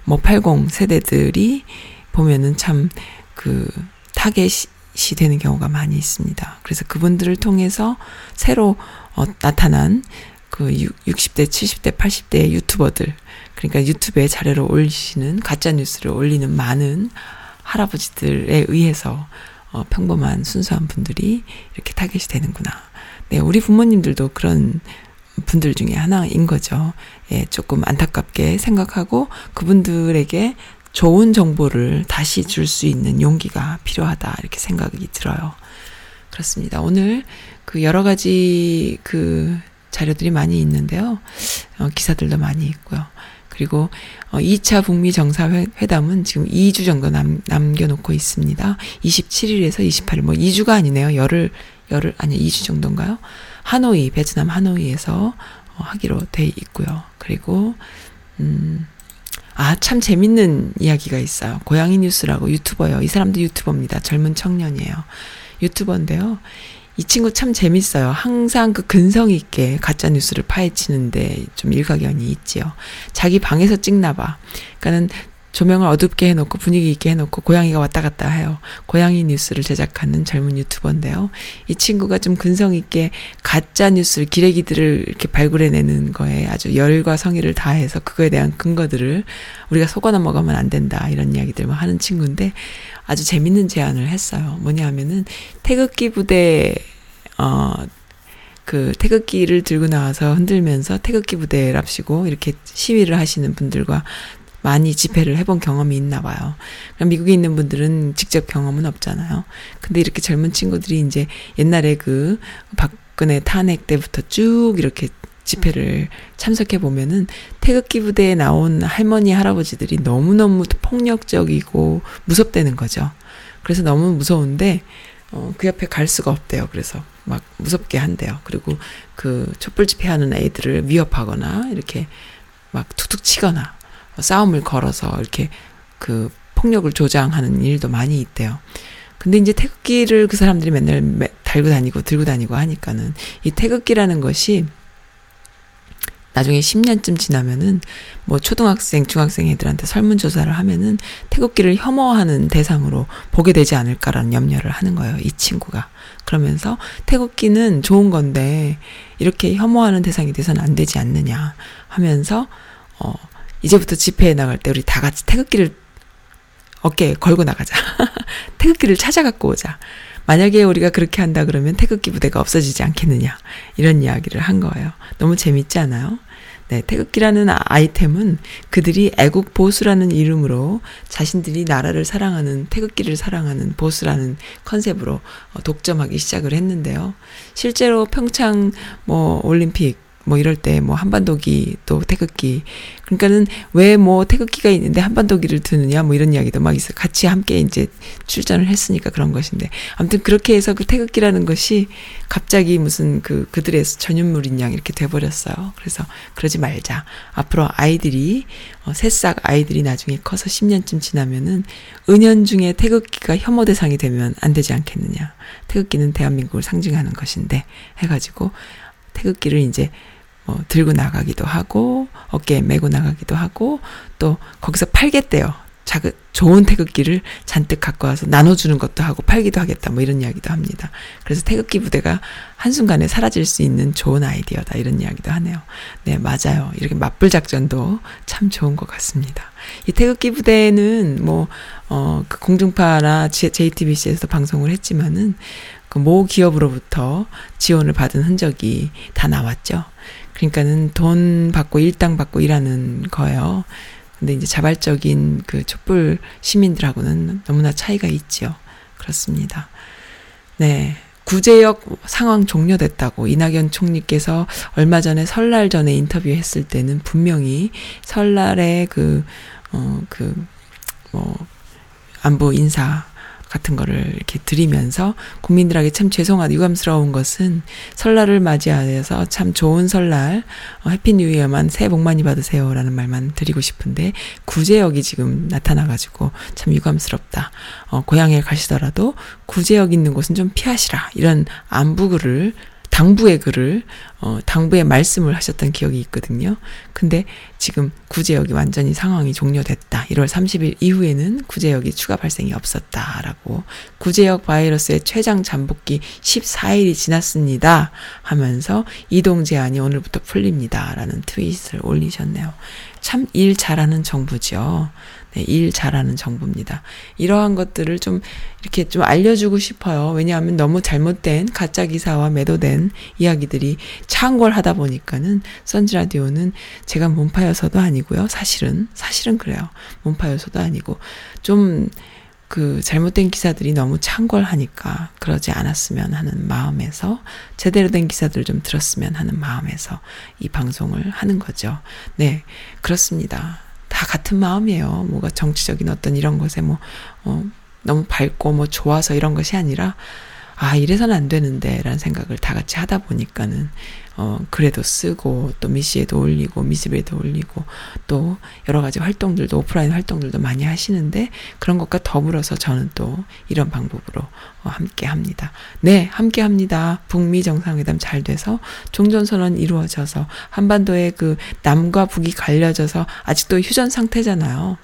뭐 80 세대들이 보면은 참 그 타겟이 되는 경우가 많이 있습니다. 그래서 그분들을 통해서 새로 나타난 그 60대, 70대, 80대 유튜버들, 그러니까 유튜브에 자료를 올리시는, 가짜뉴스를 올리는 많은 할아버지들에 의해서 평범한 순수한 분들이 이렇게 타겟이 되는구나. 네, 우리 부모님들도 그런 분들 중에 하나인 거죠. 예, 조금 안타깝게 생각하고 그분들에게 좋은 정보를 다시 줄 수 있는 용기가 필요하다, 이렇게 생각이 들어요. 그렇습니다. 오늘 그 여러 가지 그 자료들이 많이 있는데요. 기사들도 많이 있고요. 그리고 2차 북미 정상회담은 지금 2주 정도 남겨놓고 있습니다. 27일에서 28일, 뭐 2주가 아니네요. 열흘, 아니 2주 정도인가요? 하노이, 베트남 하노이에서 하기로 돼 있고요. 그리고 참 재밌는 이야기가 있어요. 고양이 뉴스라고 유튜버예요. 이 사람도 유튜버입니다. 젊은 청년이에요. 유튜버인데요. 이 친구 참 재밌어요. 항상 그 근성 있게 가짜 뉴스를 파헤치는데 좀 일가견이 있지요. 자기 방에서 찍나 봐. 그러니까는 조명을 어둡게 해놓고 분위기 있게 해놓고 고양이가 왔다 갔다 해요. 고양이 뉴스를 제작하는 젊은 유튜버인데요. 이 친구가 좀 근성 있게 가짜 뉴스를, 기레기들을 이렇게 발굴해내는 거에 아주 열과 성의를 다해서 그거에 대한 근거들을 우리가 속아 넘어가면 안 된다, 이런 이야기들만 하는 친구인데 아주 재밌는 제안을 했어요. 뭐냐 하면은 태극기 부대 그 태극기를 들고 나와서 흔들면서 태극기 부대랍시고 이렇게 시위를 하시는 분들과 많이 집회를 해본 경험이 있나 봐요. 그럼 미국에 있는 분들은 직접 경험은 없잖아요. 근데 이렇게 젊은 친구들이 이제 옛날에 그 박근혜 탄핵 때부터 쭉 이렇게 집회를 참석해 보면은 태극기 부대에 나온 할머니, 할아버지들이 너무너무 폭력적이고 무섭다는 거죠. 그래서 너무 무서운데 그 옆에 갈 수가 없대요. 그래서 막 무섭게 한대요. 그리고 그 촛불 집회하는 애들을 위협하거나 이렇게 막 툭툭 치거나 싸움을 걸어서 이렇게 그 폭력을 조장하는 일도 많이 있대요. 근데 이제 태극기를 그 사람들이 맨날 달고 다니고 들고 다니고 하니까는 이 태극기라는 것이 나중에 10년쯤 지나면은 뭐 초등학생, 중학생 애들한테 설문조사를 하면은 태극기를 혐오하는 대상으로 보게 되지 않을까라는 염려를 하는 거예요, 이 친구가. 그러면서 태극기는 좋은 건데 이렇게 혐오하는 대상이 돼서는 안 되지 않느냐 하면서 이제부터 집회에 나갈 때 우리 다 같이 태극기를 어깨에 걸고 나가자. 태극기를 찾아갖고 오자. 만약에 우리가 그렇게 한다 그러면 태극기 부대가 없어지지 않겠느냐. 이런 이야기를 한 거예요. 너무 재밌지 않아요? 네, 태극기라는 아이템은 그들이 애국 보수라는 이름으로 자신들이 나라를 사랑하는, 태극기를 사랑하는 보수라는 컨셉으로 독점하기 시작을 했는데요. 실제로 평창 뭐 올림픽 뭐 이럴 때 뭐 한반도기 또 태극기, 그러니까는 왜 뭐 태극기가 있는데 한반도기를 드느냐 뭐 이런 이야기도 막 있어. 같이 함께 이제 출전을 했으니까 그런 것인데, 아무튼 그렇게 해서 그 태극기라는 것이 갑자기 무슨 그들의 전유물인 양 이렇게 돼버렸어요. 그래서 그러지 말자. 앞으로 아이들이 새싹 아이들이 나중에 커서 10년쯤 지나면은 은연중에 태극기가 혐오 대상이 되면 안 되지 않겠느냐. 태극기는 대한민국을 상징하는 것인데 해가지고 태극기를 이제 들고 나가기도 하고 어깨에 메고 나가기도 하고 또 거기서 팔겠대요. 좋은 태극기를 잔뜩 갖고 와서 나눠주는 것도 하고 팔기도 하겠다, 뭐 이런 이야기도 합니다. 그래서 태극기 부대가 한순간에 사라질 수 있는 좋은 아이디어다, 이런 이야기도 하네요. 네, 맞아요. 이렇게 맞불 작전도 참 좋은 것 같습니다. 이 태극기 부대는 뭐 그 공중파나 JTBC에서도 방송을 했지만은 그 모 기업으로부터 지원을 받은 흔적이 다 나왔죠. 그러니까는 돈 받고 일당 받고 일하는 거예요. 근데 이제 자발적인 그 촛불 시민들하고는 너무나 차이가 있지요. 그렇습니다. 네. 구제역 상황 종료됐다고 이낙연 총리께서 얼마 전에 설날 전에 인터뷰했을 때는 분명히 설날에 안보 인사 같은 거를 이렇게 드리면서 국민들에게 참 죄송하다, 유감스러운 것은 설날을 맞이하여서 참 좋은 설날, 해피 뉴 이어만 새해 복 많이 받으세요라는 말만 드리고 싶은데 구제역이 지금 나타나가지고 참 유감스럽다. 고향에 가시더라도 구제역 있는 곳은 좀 피하시라. 이런 안부글을 당부의 글을 당부의 말씀을 하셨던 기억이 있거든요. 근데 지금 구제역이 완전히 상황이 종료됐다. 1월 30일 이후에는 구제역이 추가 발생이 없었다라고 구제역 바이러스의 최장 잠복기 14일이 지났습니다 하면서 이동 제한이 오늘부터 풀립니다라는 트윗을 올리셨네요. 참 일 잘하는 정부죠. 네, 일 잘하는 정부입니다. 이러한 것들을 좀 이렇게 좀 알려주고 싶어요. 왜냐하면 너무 잘못된 가짜 기사와 매도된 이야기들이 창궐하다 보니까는 선지라디오는 제가 몸파여서도 아니고요. 사실은 그래요. 몸파여서도 아니고 좀 그 잘못된 기사들이 너무 창궐하니까 그러지 않았으면 하는 마음에서 제대로 된 기사들 좀 들었으면 하는 마음에서 이 방송을 하는 거죠. 네, 그렇습니다. 다 같은 마음이에요. 뭐가 정치적인 어떤 이런 것에 너무 밝고 좋아서 이런 것이 아니라 아 이래서는 안 되는데 라는 생각을 다 같이 하다 보니까는 글에도 쓰고 또 미시에도 올리고 미시에도 올리고 또 여러 가지 활동들도 오프라인 활동들도 많이 하시는데 그런 것과 더불어서 저는 또 이런 방법으로 함께합니다. 네, 함께합니다. 북미 정상회담 잘 돼서 종전선언 이루어져서 한반도에 그 남과 북이 갈려져서 아직도 휴전 상태잖아요.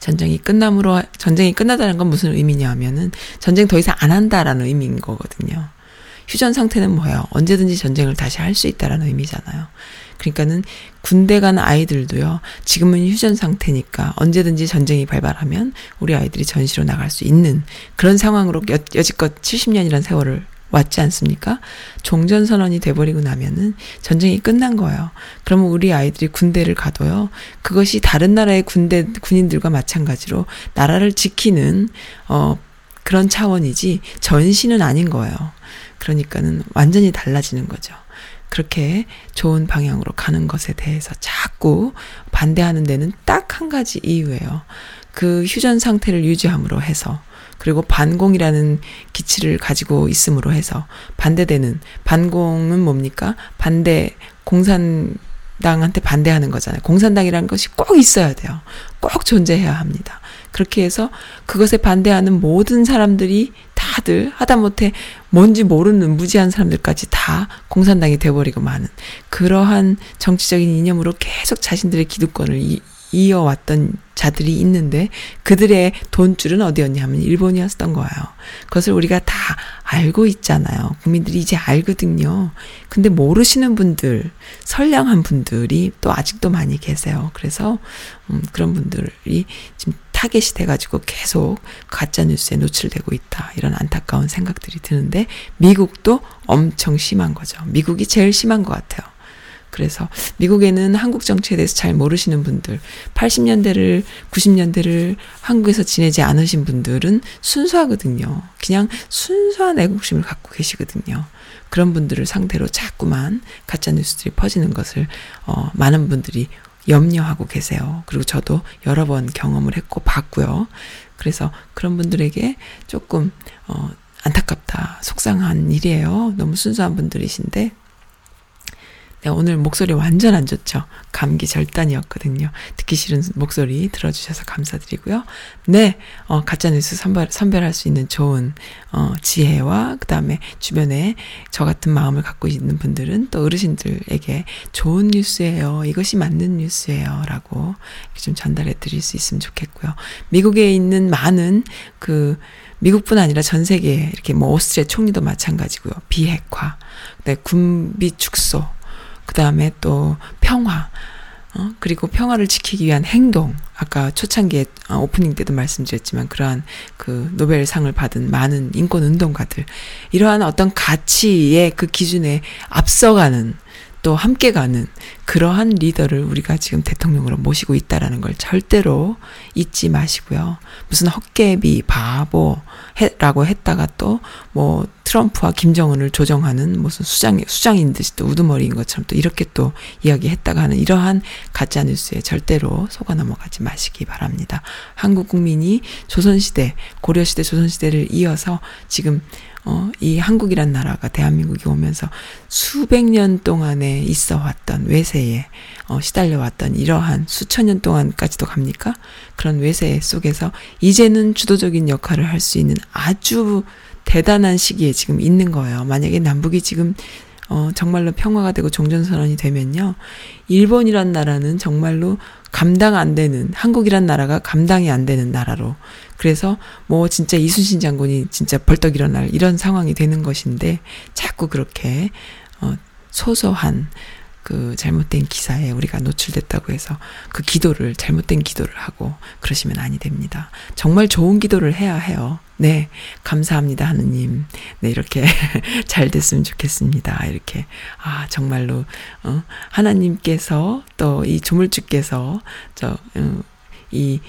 전쟁이 끝나다는 건 무슨 의미냐 하면은 전쟁 더 이상 안 한다라는 의미인 거거든요. 휴전 상태는 뭐예요? 언제든지 전쟁을 다시 할 수 있다라는 의미잖아요. 그러니까는 군대 간 아이들도요. 지금은 휴전 상태니까 언제든지 전쟁이 발발하면 우리 아이들이 전시로 나갈 수 있는 그런 상황으로 여지껏 70년이라는 세월을 왔지 않습니까? 종전선언이 돼버리고 나면은 전쟁이 끝난 거예요. 그러면 우리 아이들이 군대를 가도요. 그것이 다른 나라의 군인들과 마찬가지로 나라를 지키는, 그런 차원이지 전시는 아닌 거예요. 그러니까는 완전히 달라지는 거죠. 그렇게 좋은 방향으로 가는 것에 대해서 자꾸 반대하는 데는 딱 한 가지 이유예요. 그 휴전 상태를 유지함으로 해서 그리고 반공이라는 기치를 가지고 있음으로 해서 반대되는 반공은 뭡니까? 공산당한테 반대하는 거잖아요. 공산당이라는 것이 꼭 있어야 돼요. 꼭 존재해야 합니다. 그렇게 해서 그것에 반대하는 모든 사람들이 다들 하다못해 뭔지 모르는 무지한 사람들까지 다 공산당이 돼버리고 마는 그러한 정치적인 이념으로 계속 자신들의 기득권을 이어왔던 자들이 있는데 그들의 돈줄은 어디였냐면 일본이었던 거예요. 그것을 우리가 다 알고 있잖아요. 국민들이 이제 알거든요. 근데 모르시는 분들, 선량한 분들이 또 아직도 많이 계세요. 그래서 그런 분들이 지금 타겟이 돼가지고 계속 가짜뉴스에 노출되고 있다. 이런 안타까운 생각들이 드는데 미국도 엄청 심한 거죠. 미국이 제일 심한 것 같아요. 그래서 미국에는 한국 정치에 대해서 잘 모르시는 분들, 80년대를, 90년대를 한국에서 지내지 않으신 분들은 순수하거든요. 그냥 순수한 애국심을 갖고 계시거든요. 그런 분들을 상대로 자꾸만 가짜뉴스들이 퍼지는 것을 많은 분들이 염려하고 계세요. 그리고 저도 여러 번 경험을 했고 봤고요. 그래서 그런 분들에게 조금 안타깝다, 속상한 일이에요. 너무 순수한 분들이신데 네, 오늘 목소리 완전 안 좋죠. 감기 절단이었거든요. 듣기 싫은 목소리 들어주셔서 감사드리고요. 네, 가짜뉴스 선별할 수 있는 좋은 지혜와 그 다음에 주변에 저 같은 마음을 갖고 있는 분들은 또 어르신들에게 좋은 뉴스예요. 이것이 맞는 뉴스예요. 라고 좀 전달해 드릴 수 있으면 좋겠고요. 미국에 있는 많은 미국뿐 아니라 전 세계에 이렇게 오스트리아 총리도 마찬가지고요. 비핵화, 네, 군비 축소, 그 다음에 또 평화, 그리고 평화를 지키기 위한 행동. 아까 초창기에 오프닝 때도 말씀드렸지만 그러한 노벨상을 받은 많은 인권운동가들. 이러한 어떤 가치의 그 기준에 앞서가는 또 함께 가는 그러한 리더를 우리가 지금 대통령으로 모시고 있다라는 걸 절대로 잊지 마시고요. 무슨 헛개비, 바보라고 했다가 또 뭐 트럼프와 김정은을 조정하는 무슨 수장인 듯이 또 우두머리인 것처럼 또 이렇게 또 이야기했다가 하는 이러한 가짜뉴스에 절대로 속아 넘어가지 마시기 바랍니다. 한국 국민이 조선시대, 고려시대, 조선시대를 이어서 지금 이 한국이란 나라가 대한민국이 오면서 수백 년 동안에 있어 왔던 외세에 시달려 왔던 이러한 수천 년 동안까지도 갑니까? 그런 외세 속에서 이제는 주도적인 역할을 할 수 있는 아주 대단한 시기에 지금 있는 거예요. 만약에 남북이 지금 정말로 평화가 되고 종전선언이 되면요. 일본이란 나라는 정말로 감당 안 되는, 한국이란 나라가 감당이 안 되는 나라로. 그래서 뭐 진짜 이순신 장군이 진짜 벌떡 일어날 이런 상황이 되는 것인데 자꾸 그렇게 소소한 그 잘못된 기사에 우리가 노출됐다고 해서 그 기도를 잘못된 기도를 하고 그러시면 아니 됩니다. 정말 좋은 기도를 해야 해요. 네, 감사합니다 하느님. 네, 이렇게 잘 됐으면 좋겠습니다. 이렇게 정말로 하나님께서 또 이 조물주께서 이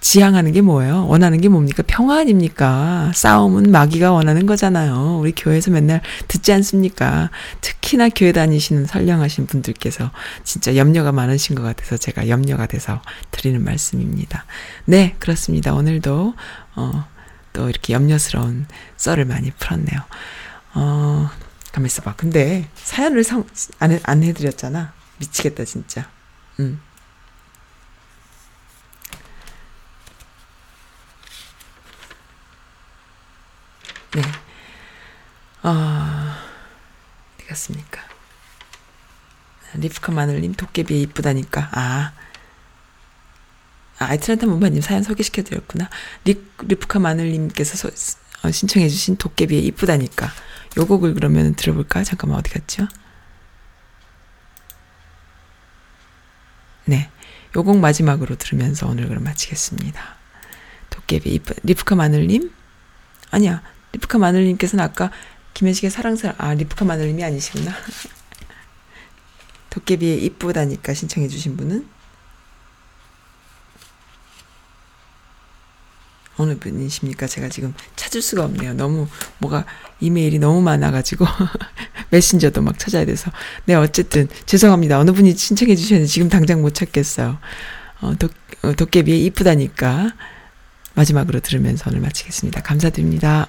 지향하는 게 뭐예요? 원하는 게 뭡니까? 평화 아닙니까? 싸움은 마귀가 원하는 거잖아요. 우리 교회에서 맨날 듣지 않습니까? 특히나 교회 다니시는 선량하신 분들께서 진짜 염려가 많으신 것 같아서 제가 염려가 돼서 드리는 말씀입니다. 네, 그렇습니다. 오늘도 또 이렇게 염려스러운 썰을 많이 풀었네요. 가만 있어봐. 근데 사연을 안 해드렸잖아. 미치겠다 진짜. 네. 어디 갔습니까? 리프카 마늘님, 도깨비에 이쁘다니까. 아이틀란타 문바님 사연 소개시켜드렸구나. 리프카 마늘님께서 신청해주신 도깨비에 이쁘다니까. 요 곡을 그러면 들어볼까? 잠깐만, 어디 갔죠? 네. 요 곡 마지막으로 들으면서 오늘 그럼 마치겠습니다. 도깨비에 이쁘, 리프카 마늘님? 아니야. 리프카 마늘님께서는 아까 김현식의 사랑사랑, 리프카 마늘님이 아니시구나. 도깨비에 이쁘다니까 신청해주신 분은? 어느 분이십니까? 제가 지금 찾을 수가 없네요. 너무 뭐가 이메일이 너무 많아가지고 메신저도 막 찾아야 돼서. 네, 어쨌든 죄송합니다. 어느 분이 신청해주셨는데 지금 당장 못 찾겠어요. 도깨비에 이쁘다니까 마지막으로 들으면서 오늘 마치겠습니다. 감사드립니다.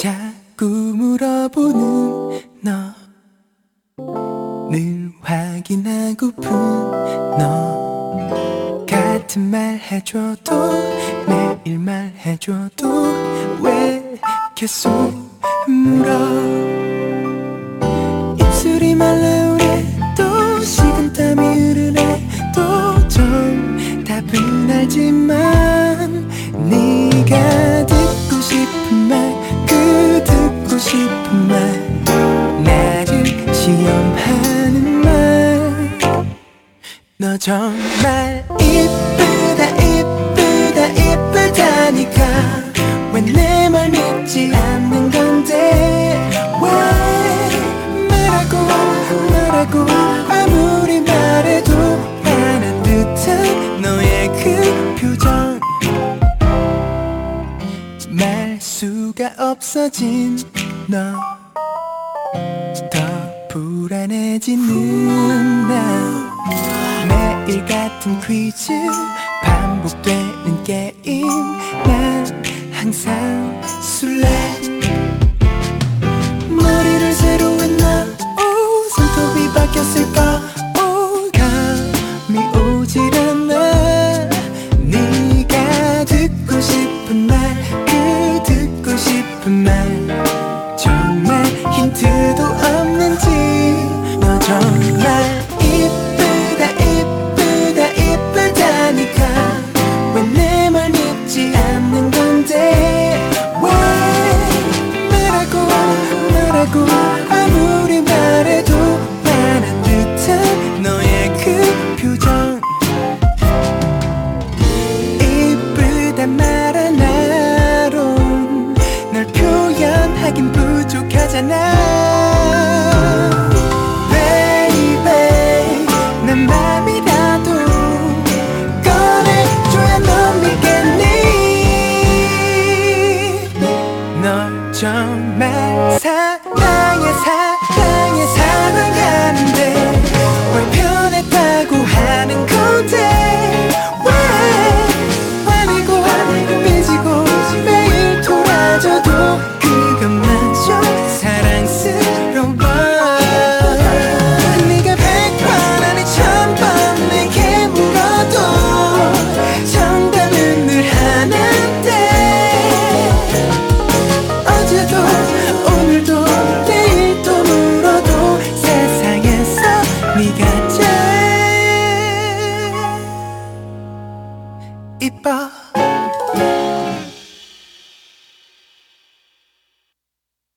자꾸 물어보는 너 늘 확인하고픈 너 같은 말 해줘도 매일 말해줘도 왜 계속 물어 입술이 말라오래 또 식은땀이 흐르네 또 정답은 알지만 네가 듣고 싶은 말 그 듣고 싶은 말 나를 시험하는 말 너 정말 이쁘다 이쁘다 이쁘다니까 왜 내 말 믿지 않는 건데 왜 말하고 아무리 말해도 하는 듯한 너의 그 표정 말수가 없어진 너 더 불안해지는 나 매일 같은 퀴즈 반복되는 게임 난 항상 술래 머리를 새로 했나 오 손톱이 바뀌었을까 오 감이 오질 않아 네가 듣고 싶은 말 그 듣고 싶은 말 정말 힌트도 없는지 너 정말 이쁘다 이쁘다 이쁘다니까 왜 내 말 믿지 않는 건데 왜 있잖아 baby 내 맘이라도 꺼내줘야 넌 믿겠니 널 정말 사랑해